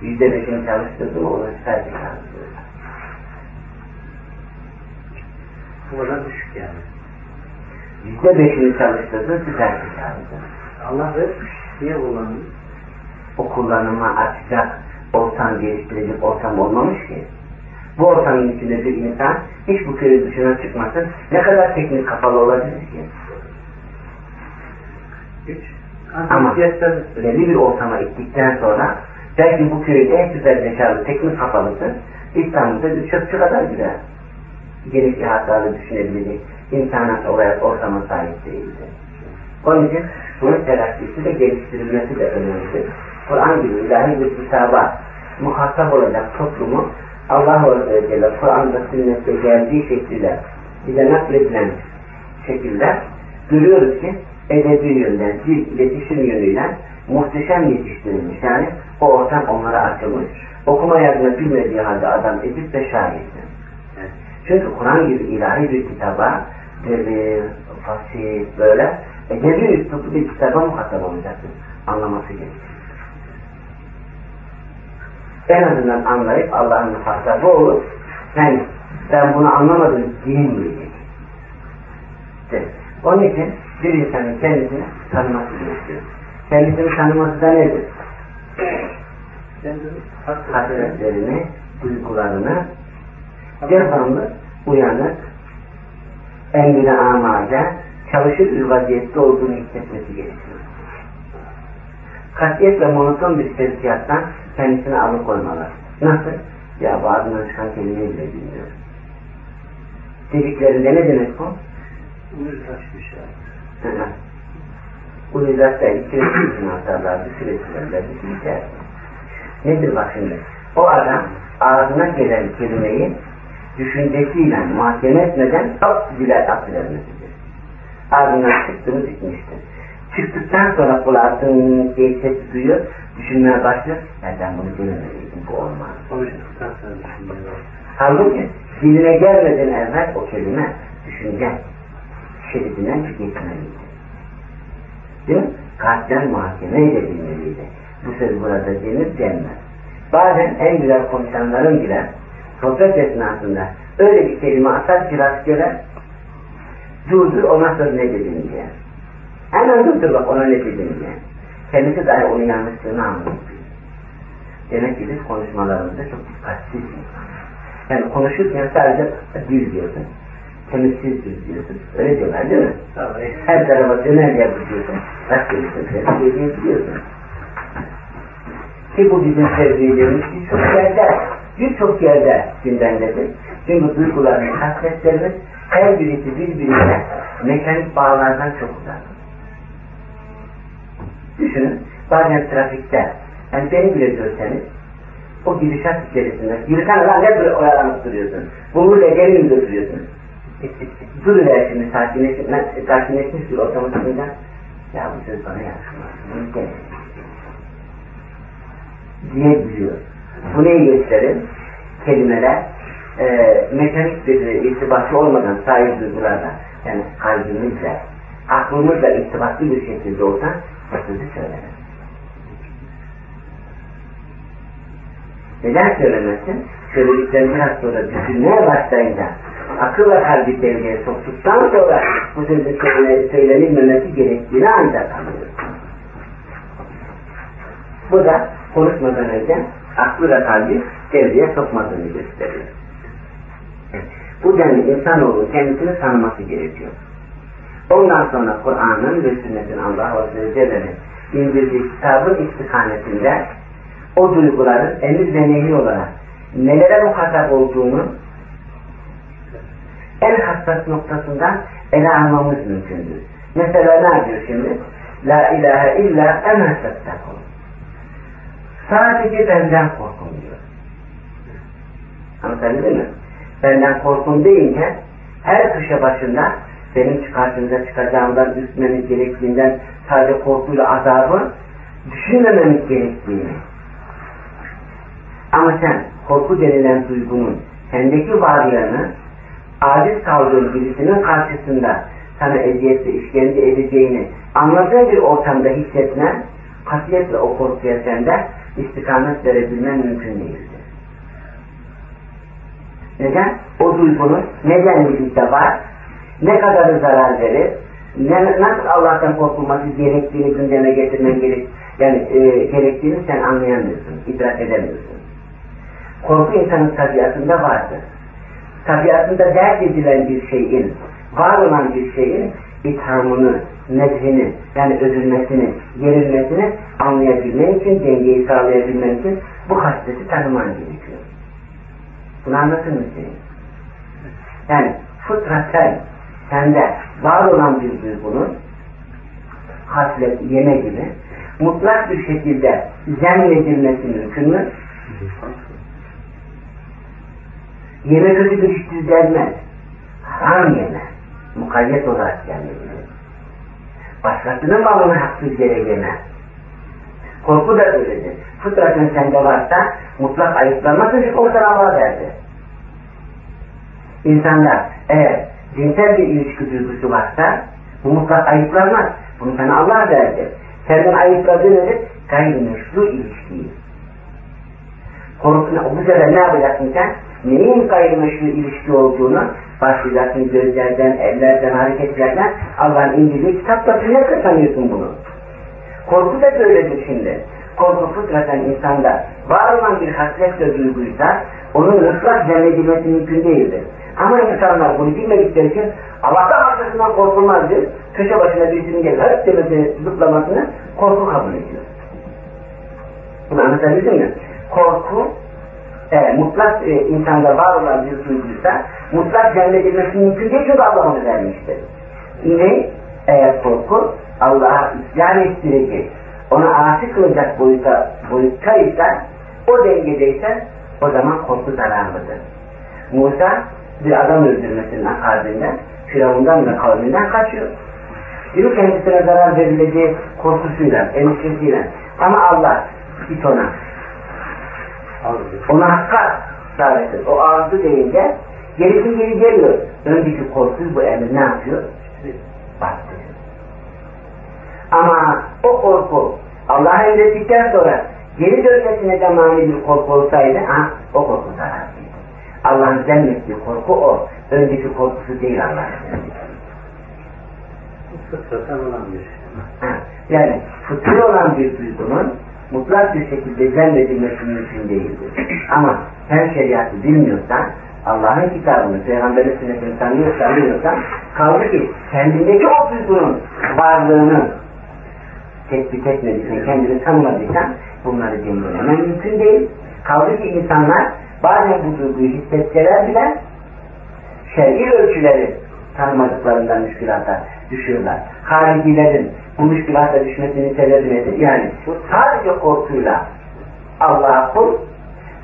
Yüzde beşini çalıştırdığı onu sadece çalıştırır. Bu oran düşük yani. Yüzde beşini çalıştırdığı süper zekâdır. Allah vermiş. Niye kullanılır? O kullanıma açacak ortam geliştirecek ortam olmamış ki. Bu ortamın içinde bir insan hiç bu köyün dışına çıkmasın. Ne kadar teknik kapalı olabilir ki? Hiç. Ama belli bir ortama gittikten sonra belki bu köyün en süper zekalı teknik kapalısı İstanbul'da bir çöpçü kadar güzel. Geniş rahatlarla düşünebilecek insana olarak ortama sahip değildir. Onun için bunun telakkisi de geliştirilmesi de önemlidir. Kur'an gibi ilahi bir kitaba muhatap olacak toplumu Allah Azze ve Celle Kur'an'da sünnette geldiği şekilde bize nakledilen şekilde görüyoruz ki edebi yönden, dil iletişim yönüyle muhteşem yetiştirilmiş. Yani o ortam onlara açılmış. Okuma yazma bilmediği halde adam edip de şahittir. Evet. Çünkü Kur'an gibi ilahi bir kitaba devir, fasih böyle edebi üsluplu bir kitaba muhatap olacaktır. Anlaması gerekir. En azından anlayıp Allah'ın muhatabı olur. Yani ben bunu anlamadım diyemeyecek. Evet. Onun için bir insanın kendisini tanıması gerekiyor. Kendisini tanıması da nedir? Hasretlerini, duygularını, devamlı, uyanık, emrine amaca, çalışır bir vaziyette olduğunu hissetmesi gerekiyor. Katiyetle monoton bir sevkiyattan kendisini alıkoymalar. Nasıl? Ya bazılarına çıkan kelimeyi bile bilmiyorum. Dediklerinde ne demek bu? Uyuzlaş düşer. Uyuzlaşlar ikilesi yüzünü atarlar, düşüretilerler, düşüretilerler. Nedir bak şimdi? O adam ağzına gelen kelimeyi düşüncesiyle mahkeme etmeden alt diler atılırmıştır. Ağzından çıktığını bitmiştir. Çıktıktan sonra kulağının diye ses duyuyor, düşünmeye başlıyor. Ya ben bunu bilemeyecektim, bu olmaz. Onu çıktıktan sonra düşünmeye başlıyor. Halbuki diline gelmeden evvel o kelime düşünce şeridinden geçmeliydi. Değil mi? Kalpten mahkemeyle bilmeliydi. Bu söz burada denir denmez. Bazen en güzel konuşanların bile sohbet esnasında öyle bir kelime atar ki rastgele durdur ona söz ne dediğini diye. Hemen durdur bak ona ne dediğini diye. Kendisi dahi onun yanlışlığını anlıyor. Demek ki biz konuşmalarımızda çok dikkatsiz. Yani konuşurken sadece dil diyorsun. Temizsiz düz diyorsun. Öyle diyorlar değil mi? Tabii. Her tarafa döner yer diyorsun. Bak diyorsun. Sen dediğini biliyorsun. Ki bu bizim sevgilerimiz birçok yerde, birçok yerde gündemdedir. Çünkü duyguların hasretlerimiz her birisi birbirine mekanik bağlardan çok uzak. Düşünün, bazen trafikte, yani beni bile görseniz, o girişat içerisinde, girişan lan ne böyle oyalanıp duruyorsun, bununla gelin duruyorsun. Duruver şimdi sakinleşmiş bir ortamı tutunca, ya bu söz bana yakışmaz, bunu gelin diye biliyor. Bu neyi gösterir? Kelimeler e, mekanik bir irtibatı olmadan sahip duygularla, yani kalbimizle, aklımızla irtibatlı bir şekilde olsa sözü söylemez. Neden söylemezsin? Söyledikten biraz sonra düşünmeye başlayınca akıl ve kalbi devreye soktuktan sonra bu sözü söylenilmemesi gerektiğini ancak anlıyoruz. Bu da konuşmadan önce aklı ve kalbi devreye sokmadığını gösteriyor. Bu denli insanoğlu kendisini tanıması gerekiyor. Ondan sonra Kur'an'ın ve sünnetin Allah Azze ve Celle'nin indirdiği kitabın istikametinde o duyguların emir ve nehi olarak nelere muhatap olduğunu en hassas noktasından ele almamız mümkündür. Mesela ne yapıyor şimdi? La ilahe illa ene fettekun. Sadece benden korkun diyor. Anlatabildim mi? Benden korkun deyince her tuşa başında benim çıkartımda çıkacağımdan üzmemiz gerektiğinden sadece korkuyla azabı düşünmememiz gerektiğini. Ama sen korku denilen duygunun sendeki varlığını aciz kaldığın birisinin karşısında sana eziyeti, işkence edeceğini anladığın bir ortamda hissetmen, katiyetle o korkuya sende istikamet verebilmen mümkün değildir. Neden? O duygunun neden vücutta var, ne kadarı zarar verir, ne, nasıl Allah'tan korkulması gerektiğini gündeme getirmen gerek, yani e, gerektiğini sen anlayamıyorsun, idrak edemiyorsun. Korku insanın tabiatında vardır. Tabiatında dert edilen bir şeyin, var olan bir şeyin ithamını, mezhini, yani özülmesini, yerilmesini anlayabilmen için, dengeyi sağlayabilmen için bu hasleti tanıman gerekiyor. Bunu anlatır mısınız? Yani fıtraten sende var olan bir duygunun haslet, yeme gibi mutlak bir şekilde zemledilmesi mümkün mü? Yeme kötü düştürülmez. Haram yeme. Mukayyet olarak gelmelidir. Başkasının malını haksız yere yeme. Korku da öyledir. Fıtratın sende varsa mutlak ayıplanma çocuk ortalama derdi. İnsanlar eğer cinsel bir ilişki duygusu varsa bu mutlak ayıplanmaz. Bunu sana Allah derdi. Senin ayıpladığın nedir? Gayrimeşru ilişkiyi. Korkuna, bu sefer ne yapacaksın sen? Neyin gayrimeşru ilişki olduğunu başlayacaksın gözlerden, ellerden, hareketlerden Allah'ın indirdiği kitapla tüyekle sanıyorsun bunu. Korku da böyledir şimdi. Korku fıtraten insanda var olan bir hasret ve duyguysa onun ıslak zemledilmesi mümkün değildir. Ama insanlar bunu bilmedikleri için Allah'tan arkasından korkulmaz diyor. Köşe başına birisinin gelip hep demesini, zıplamasını korku kabul ediyor. Bunu anlatabildim mi? Korku e, mutlak e, insanda var olan bir duyguysa mutlak zemledilmesi mümkün değil çünkü Allah onu vermiştir. Ne? Eğer korku Allah'a isyan ettirecek, ona asi kılacak boyuta, boyutta ise, o dengedeyse o zaman korku zararlıdır. Musa bir adam öldürmesinin akabinde, Firavundan ve kavminden kaçıyor. Diyor kendisine zarar verileceği korkusuyla, endişesiyle. Ama Allah git ona, ona hakka davetir. O ağzı deyince gerisi geri geliyor. Önceki korkuyu bu emir ne yapıyor? Bastırıyor. Ama o korku Allah'a emrettikten sonra geri dönmesine de mani bir korku olsaydı ha, o korku zararlıydı. Allah'ın zemmettiği korku o. Önceki korkusu değil Allah'ın. Fıtratan olan bir şey. Yani fıtri olan bir duygunun mutlak bir şekilde zemmettilmesi mümkün değildir. Ama sen şeriatı bilmiyorsan, Allah'ın kitabını, Peygamber'in sünnetini tanıyorsan, bilmiyorsan, kaldı ki kendindeki o duygunun varlığını tespit etmediysen, kendini tanımadıysan bunları dengelemem mümkün değil. Kaldı ki insanlar bazen bu duyguyu hissetseler bile şer'i ölçüleri tanımadıklarından müşkülata düşüyorlar. Haricilerin bu müşkülata düşmesinin sebebi nedir? Yani sadece korkuyla Allah'a kul,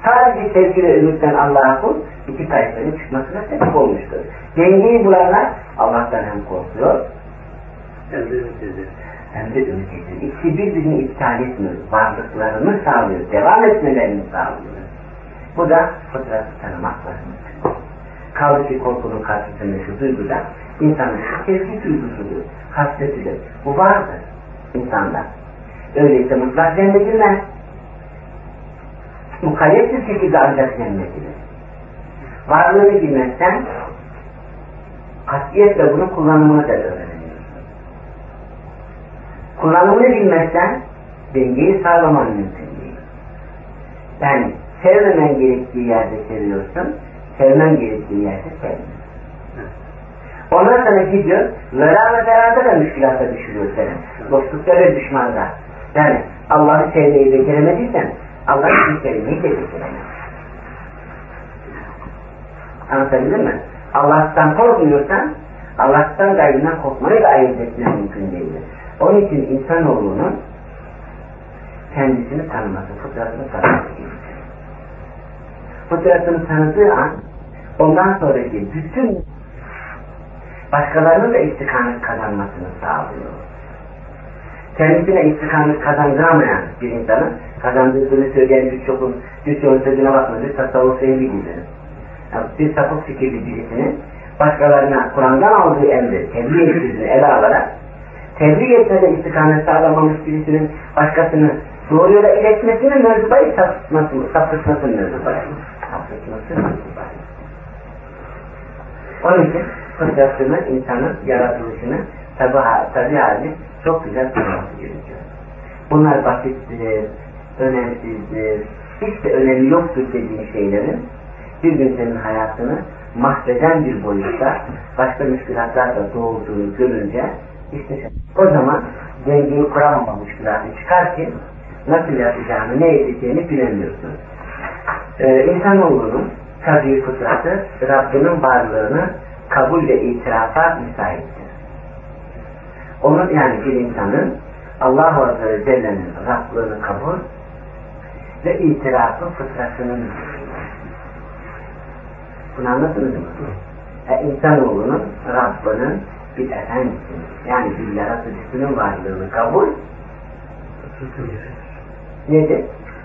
sadece sevgi ve ümitten Allah'a kul, iki tayfenin çıkmasına sebep olmuştur. Dengeyi bulanlar Allah'tan hem korkuyor, hem de ümit ediyor. Hem de ümit ediyor. İkisi birbirini iptal etmiyor. Varlıklarını sağlıyor. Devam etmelerini sağlıyor. Bu da fıtratı tanımakla mümkün. Kaldı ki korkunun karşısında şu duygu da insanın sevgi duygusudur, hasretidir. Bu vardır insanda. Öyleyse mutlak zemledilmez. Mukayyet bir şekilde ancak zemledilir. Varlığını bilmezsen katiyetle bunun kullanımını da öğrenemiyorsun. Kullanımını bilmezsen dengeyi sağlaman mümkün değil. Yani sevmemen gerektiği yerde seviyorsun, sevmen gerektiği yerde sevmiyorsun. Ondan sonra gidiyor, zarar ve zararda da müşkülata düşürüyor seni. Dostlukta ve düşmanda. Yani Allah'ı sevmeyi beceremediysen Allah'ı sevmeyi de beceremezsin. Anlatabildim mi? Allah'tan korkmuyorsan Allah'tan gayrından korkmayı da ayırt etmen mümkün değildir. Onun için insanoğlunun kendisini tanıması, fıtratını tanıması gerekir. Fıtratını tanıdığı an, ondan sonraki bütün başkalarının da istikamet kazanmasını sağlıyor. Kendisine istikamet kazandıramayan bir insanın kazandırdığını söyleyen birçokun birçoğun sözüne bakma, bir tasavvuf ehli gibi. Yani bir sapık fikirli birisinin başkalarına Kur'an'dan aldığı emri, tebliğ ettiğini ele alarak tebliğ etmede istikamet sağlamamış birisinin başkasını doğru yola iletmesinin mevzubayı sapıtmasının sapıtmasının mevzubayı. Sapıtmasının mevzubayı. Onun için fıtratını, insanın yaratılışını, tabi halini çok güzel tanıması gerekiyor. Bunlar basittir, önemsizdir, hiç de önemi yoktur dediğin şeylerin bir gün senin hayatını mahveden bir boyutta başka müşkilatlarla doğduğunu görünce işte o zaman dengini kuramamış müşkilatı çıkar ki nasıl yapacağını, ne edeceğini bilemiyorsun. Ee, İnsanoğlunun tabii fıtratı Rabbinin varlığını kabul ve itirafa müsaittir. Onun yani bir insanın Allah-u Azze ve Celle'nin Rablığını kabul ve itirafı fıtratının bunu anlatınız mı? E, İnsanoğlunun Rabbının bir efendisinin yani bir yaratıcısının varlığını kabul nedir?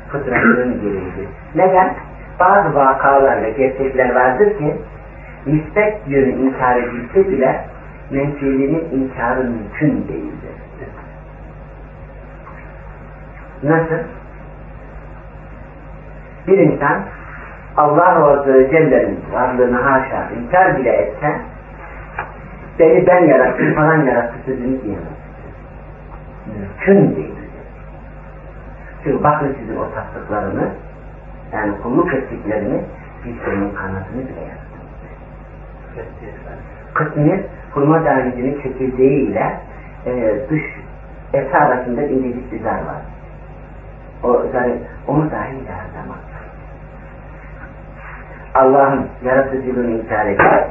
Fıtratının gereğidir. Neden? Bazı vakalarla gerçekler vardır ki nispet yönü inkar edilse bile menfiliğinin inkarı mümkün değildir. Nasıl? Bir insan Allah-u Azze ve Celle'nin varlığını haşa inkar bile etse beni ben yarattım falan yarattı sözünü diyemez. Mümkün değildir. Çünkü bakın sizin o tatlıklarını yani kulluk ettiklerini bir senin kanadını bile yaptı. Kısminiz hurma tanecinin çekirdeği ile e, dış eti arasında incecik bir zar var. O zarı, onu dahi yaratamaz. Allah'ın yaratıcılığını inkar eder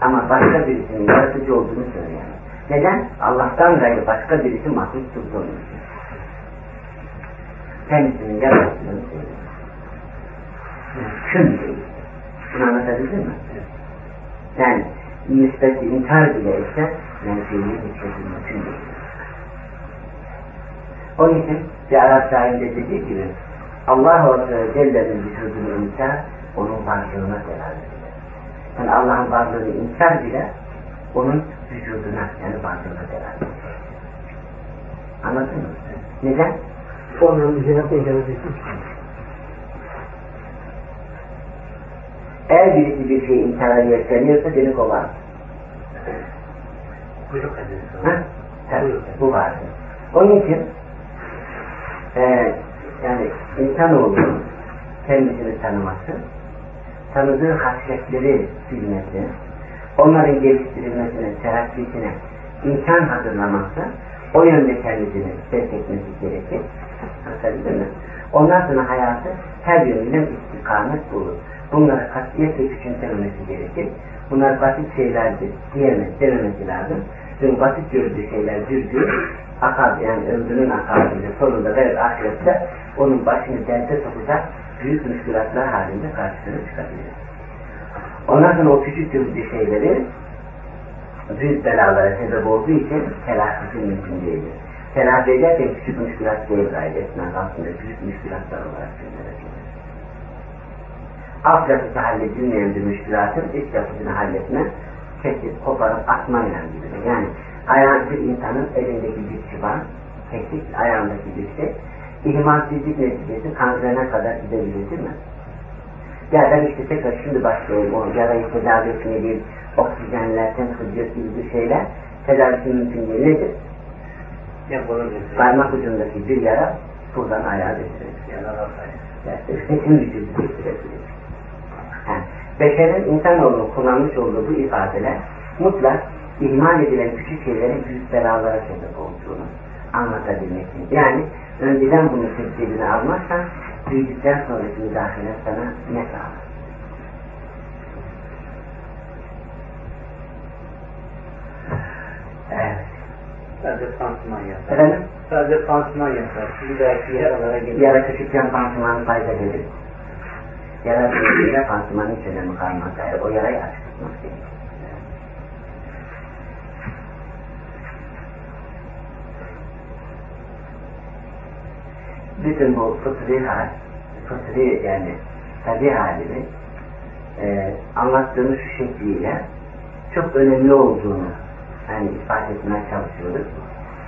ama başka birisinin yaratıcı olduğunu söyleyemez. Neden? Allah'tan gayrı başka birisi mahluk tuttuğunu söylüyor. Kendisinin yaratıcılığını söylüyor. Mümkün değil. Bunu anlatabildim mi? Yani nispeti inkar bile ise menfiliği nispeti mümkün değil. Onun için bir Arap şairinde dediği gibi Allah-u Azze ve Celle'nin vücudunu inkar onun varlığına delalet eder. Yani Allah'ın varlığını inkar bile onun vücuduna yani varlığına delalet eder. Anladın mı? Neden? Onun Cenab-ı Peygamber'e eğer birisi bir şeyi imkana yetleniyorsa demek o var. Kuyruk edilirse. Bu var. Onun için e, yani insanoğlunun kendisini tanıması, tanıdığı hasletleri bilmesi, onların geliştirilmesine, terakisine imkan hazırlaması, o yönde kendisini sevk etmesi gerekir. Ondan sonra hayatı her yönüyle istikamet bulur. Bunlara katiyetle küçümsememesi gerekir. Bunlar basit şeylerdir diyemez, dememesi lazım. Çünkü basit gördüğü şeyler bir gün akab, yani ömrünün akabinde sonunda verir ahirette onun başını derde sokacak büyük müşkilatlar halinde karşısına çıkabilir. Ondan sonra o küçük gördüğü şeyleri büyük belalara sebep olduğu için telafisi mümkün değildir. Telafi ederken küçük müşkilat değil gayretmen aslında büyük müşkilatlar olarak gönderilir. Alt yapısı halledilmeyen bir müşkilatın iç yapısını halletme, kesip, koparıp atmayla gibidir. Yani ayağın bir insanın elindeki dipçi var, kesip ayağındaki dipçi, ihmalsizlik neticesi kanserine kadar gidebilir değil mi? Ya ben işte tekrar şimdi başlayayım, o yarayı tedavi etmediğim oksijenler, temsilciyet gibi bir şeyler, tedavisi mümkün nedir? Ya, parmak ucundaki bir yara, buradan ayağa getirir. Yara alsaydı. Yani, beşerin insanoğlunun kullanmış olduğu bu ifadeler mutlak ihmal edilen küçük şeylerin büyük belalara sebep olduğunu anlatabilmek için. Yani önceden bunu tedbirini almazsan büyüdükten sonraki müdahale sana ne sağlar? Evet. Sadece pansuman yapar. Efendim? Sadece pansuman yapar. Belki yaralara gelir. Yara küçükken pansumanın fayda gelir. Yara büyüdüğünde pansumanın hiç önemi kalmaz. Yani o yarayı açık tutmak gerekir. Bütün bu fıtri hal, fıtri yani tabi halini e, anlattığımız şu şekliyle çok önemli olduğunu yani ispat etmeye çalışıyoruz.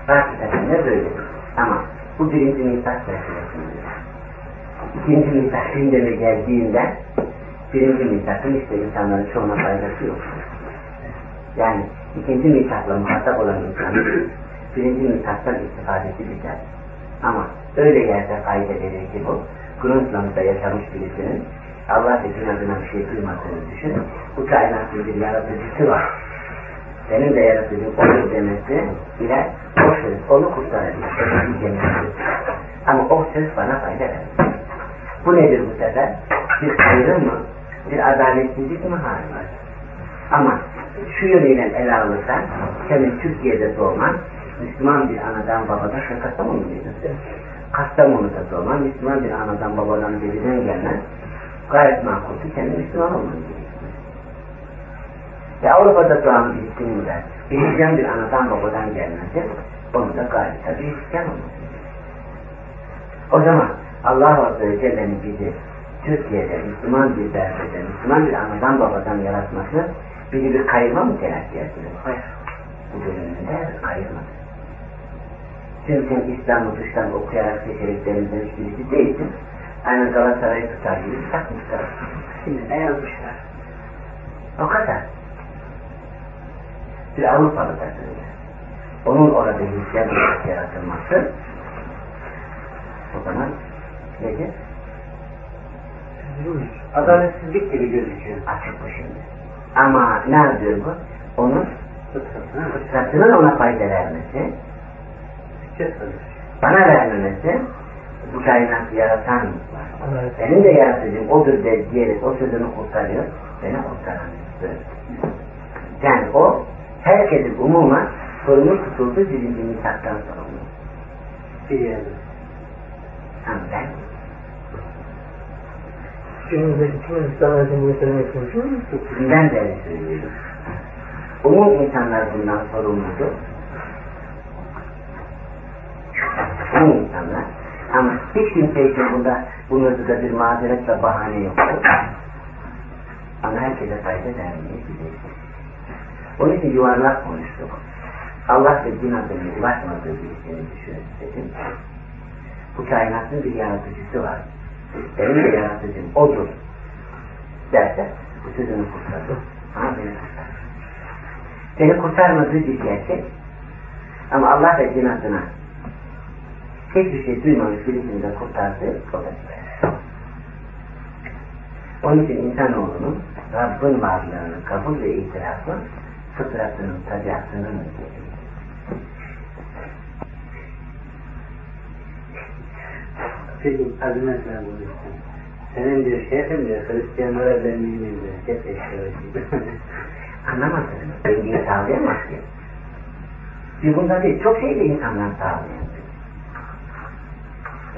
Hakikaten de böyle. Ama bu birinci misal meselesinde. İkinci misal gündeme geldiğinde birinci misalın işte insanların çoğuna faydası yok. Yani ikinci misalla muhatap olan insanların birinci misaldan istifadesi güzel. Ama öyle yerde fayda verir ki bu, Grönland'da yaşamış birisinin Allah için adına bir şey duymadığını düşünün. Bu kainatın bir yaratıcısı var. Benim de yaratıcım olur demesi ile o söz onu kurtarabilir. Ama o söz bana fayda verir. Bu nedir bu sefer? Bir ayrım mı? Bir adaletsizlik mi? Hayır. Ama şu yönüyle ele alırsan, senin Türkiye'de doğman, Müslüman bir anadan babadan Kastamonu'da mıydı? Kastamonu'da doğman, Müslüman bir anadan babadan birinden gelmez. Gayet makuldu, kendi Müslüman olmanı gerekiyor. Ya Avrupa'da doğan bir dinler, Hristiyan bir anadan babadan gelmezse, onu da gayet tabi Hristiyan olmanı gerekiyor. O zaman Allah Azze ve Celle'nin bizi Türkiye'de Müslüman bir beldede, Müslüman bir anadan babadan yaratması bizi bir kayırma mı terakki ettiriyor? Hayır. Bu bölümünde kayırmadı. Çünkü sen İslam'ı dıştan okuyarak seçeneklerimizden hiçbirisi değildin. Aynen Galatasaray'ı tutar gibi takmışlar. Şimdi ne yazmışlar? O kadar. Bir Avrupalı da böyle. Onun orada Hristiyan olarak yaratılması o zaman nedir? Adaletsizlik gibi gözüküyor. Açık bu şimdi. Ama ne yapıyor bu? Onun fıtratının ona fayda vermesi, bana vermemesi, bu kainatı yaratan var. Evet. Benim de yaratıcım odur de, diyerek o sözünü kurtarıyor, beni kurtaramıyor. Yani o, herkesin umuma sorumlu tutulduğu birinci misaktan sorumlu. Biliyorum. Ama ben... Günümüzde bütün insanların meselemek konuşuyor musun? Ben de öyle söylüyorum. Umum insanlar bundan sorumludur. Umum insanlar. Ama hiç kimse için burada bunun da bir mazeret ve bahane yoktur. Ama herkese fayda vermeyi bilecek. Onun için yuvarlak konuştuk. Allah ve din adına ulaşmadığı birisini düşünün dedim. Bu kainatın bir yaratıcısı var. Benim de yaratıcım odur derse bu sözünü kurtarır. Ama beni kurtarır. Seni kurtarmadığı bir gerçek. Ama Allah ve din adına hiçbir şey duymamış birisini de kurtardı, o da çıkar. Onun için insanoğlunun Rabb'ın varlığını kabul ve itirafı fıtratının, tabiatının ötesi. Peki, adım etmeye buluyorsun. Senin diyor şefim diyor, Hristiyanlara ben miyim diyor, şef eşleri gibi. Anlamadın, dengeyi sağlayamaz ki. Bir bunda değil, çok şeyde insanlar sağlayamaz.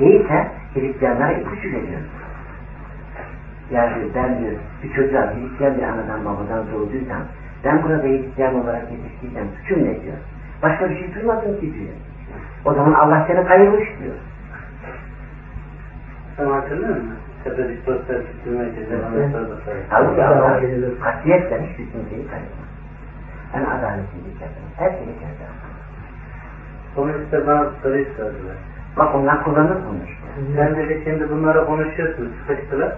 Değilse Hristiyanlara ipucu veriyoruz. Yani ben diyor, bir çocuğa Hristiyan bir anadan babadan doğduysam, ben burada Hristiyan olarak yetiştiysem suçum ne diyor? Başka bir şey duymadın ki diyor. O zaman Allah seni kayırmış diyor. Sen hatırlıyor musun? Katolik dostlar tutulmaya cezal anlatlar da sayın. Halbuki Allah'a geliyoruz. Katiyetten hiç bütün şeyi kayırmaz. Ben adaletsizlik yaparım. Her şeyi yaparım. Komünistler bana soruyu sordular. Bak onlar kullanır mı işte? Sen dedi şimdi bunlara konuşuyorsun, sıkıştılar.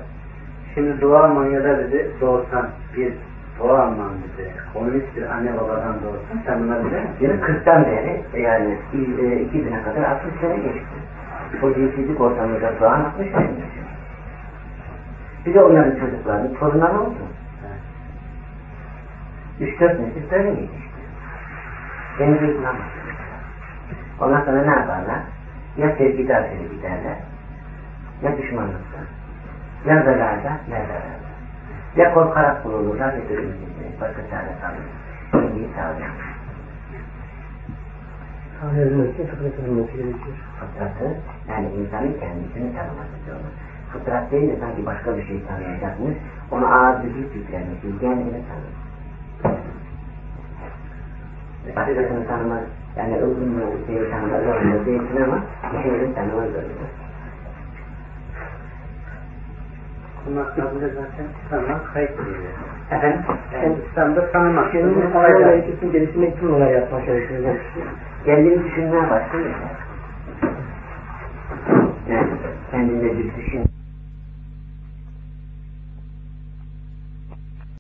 Şimdi Doğu Almanya'da dedi doğsan bir Doğu Alman dedi. Komünist bir anne babadan doğsan sen bunları bilir misin? kırktan beri yani iki bine kadar altmış sene geçti. O cinsizlik ortamında doğan altmış sene geçti. Bir de onların çocuklarının torunları oldu. üç dört nesil böyle geçti. Beni duygulamaz. Ondan sonra ne yaparlar? Ya sevgiden seni giderler, ya düşmanlıktan, ya zararda, ya zararda. Ya korkarak bulunurlar, ya dönümlükle, başka çare kalır. Dengeyi sağlayamaz. Tanrı ölmesi için fıtrat ölmesi gerekiyor. Fıtratı, yani insanın kendisini tanıması zorunda. Fıtrat değil de sanki başka bir şey tanıyacakmış, onu ağzıcılık yüklenmesi, kendini tanır. Başkasını tanımaz, yani ölümünü bir tanımaz zorunda değilsin ama kendini tanımaz zorunda. Tanımak nazarı zaten tanımak kayıt diyor. Efendim? Yani İslam'da tanımak. Kendini tanımak için gerisini kim olarak yapmak gerekiyor? Kendini düşünmeye başlıyor. Yani kendine bir düşün.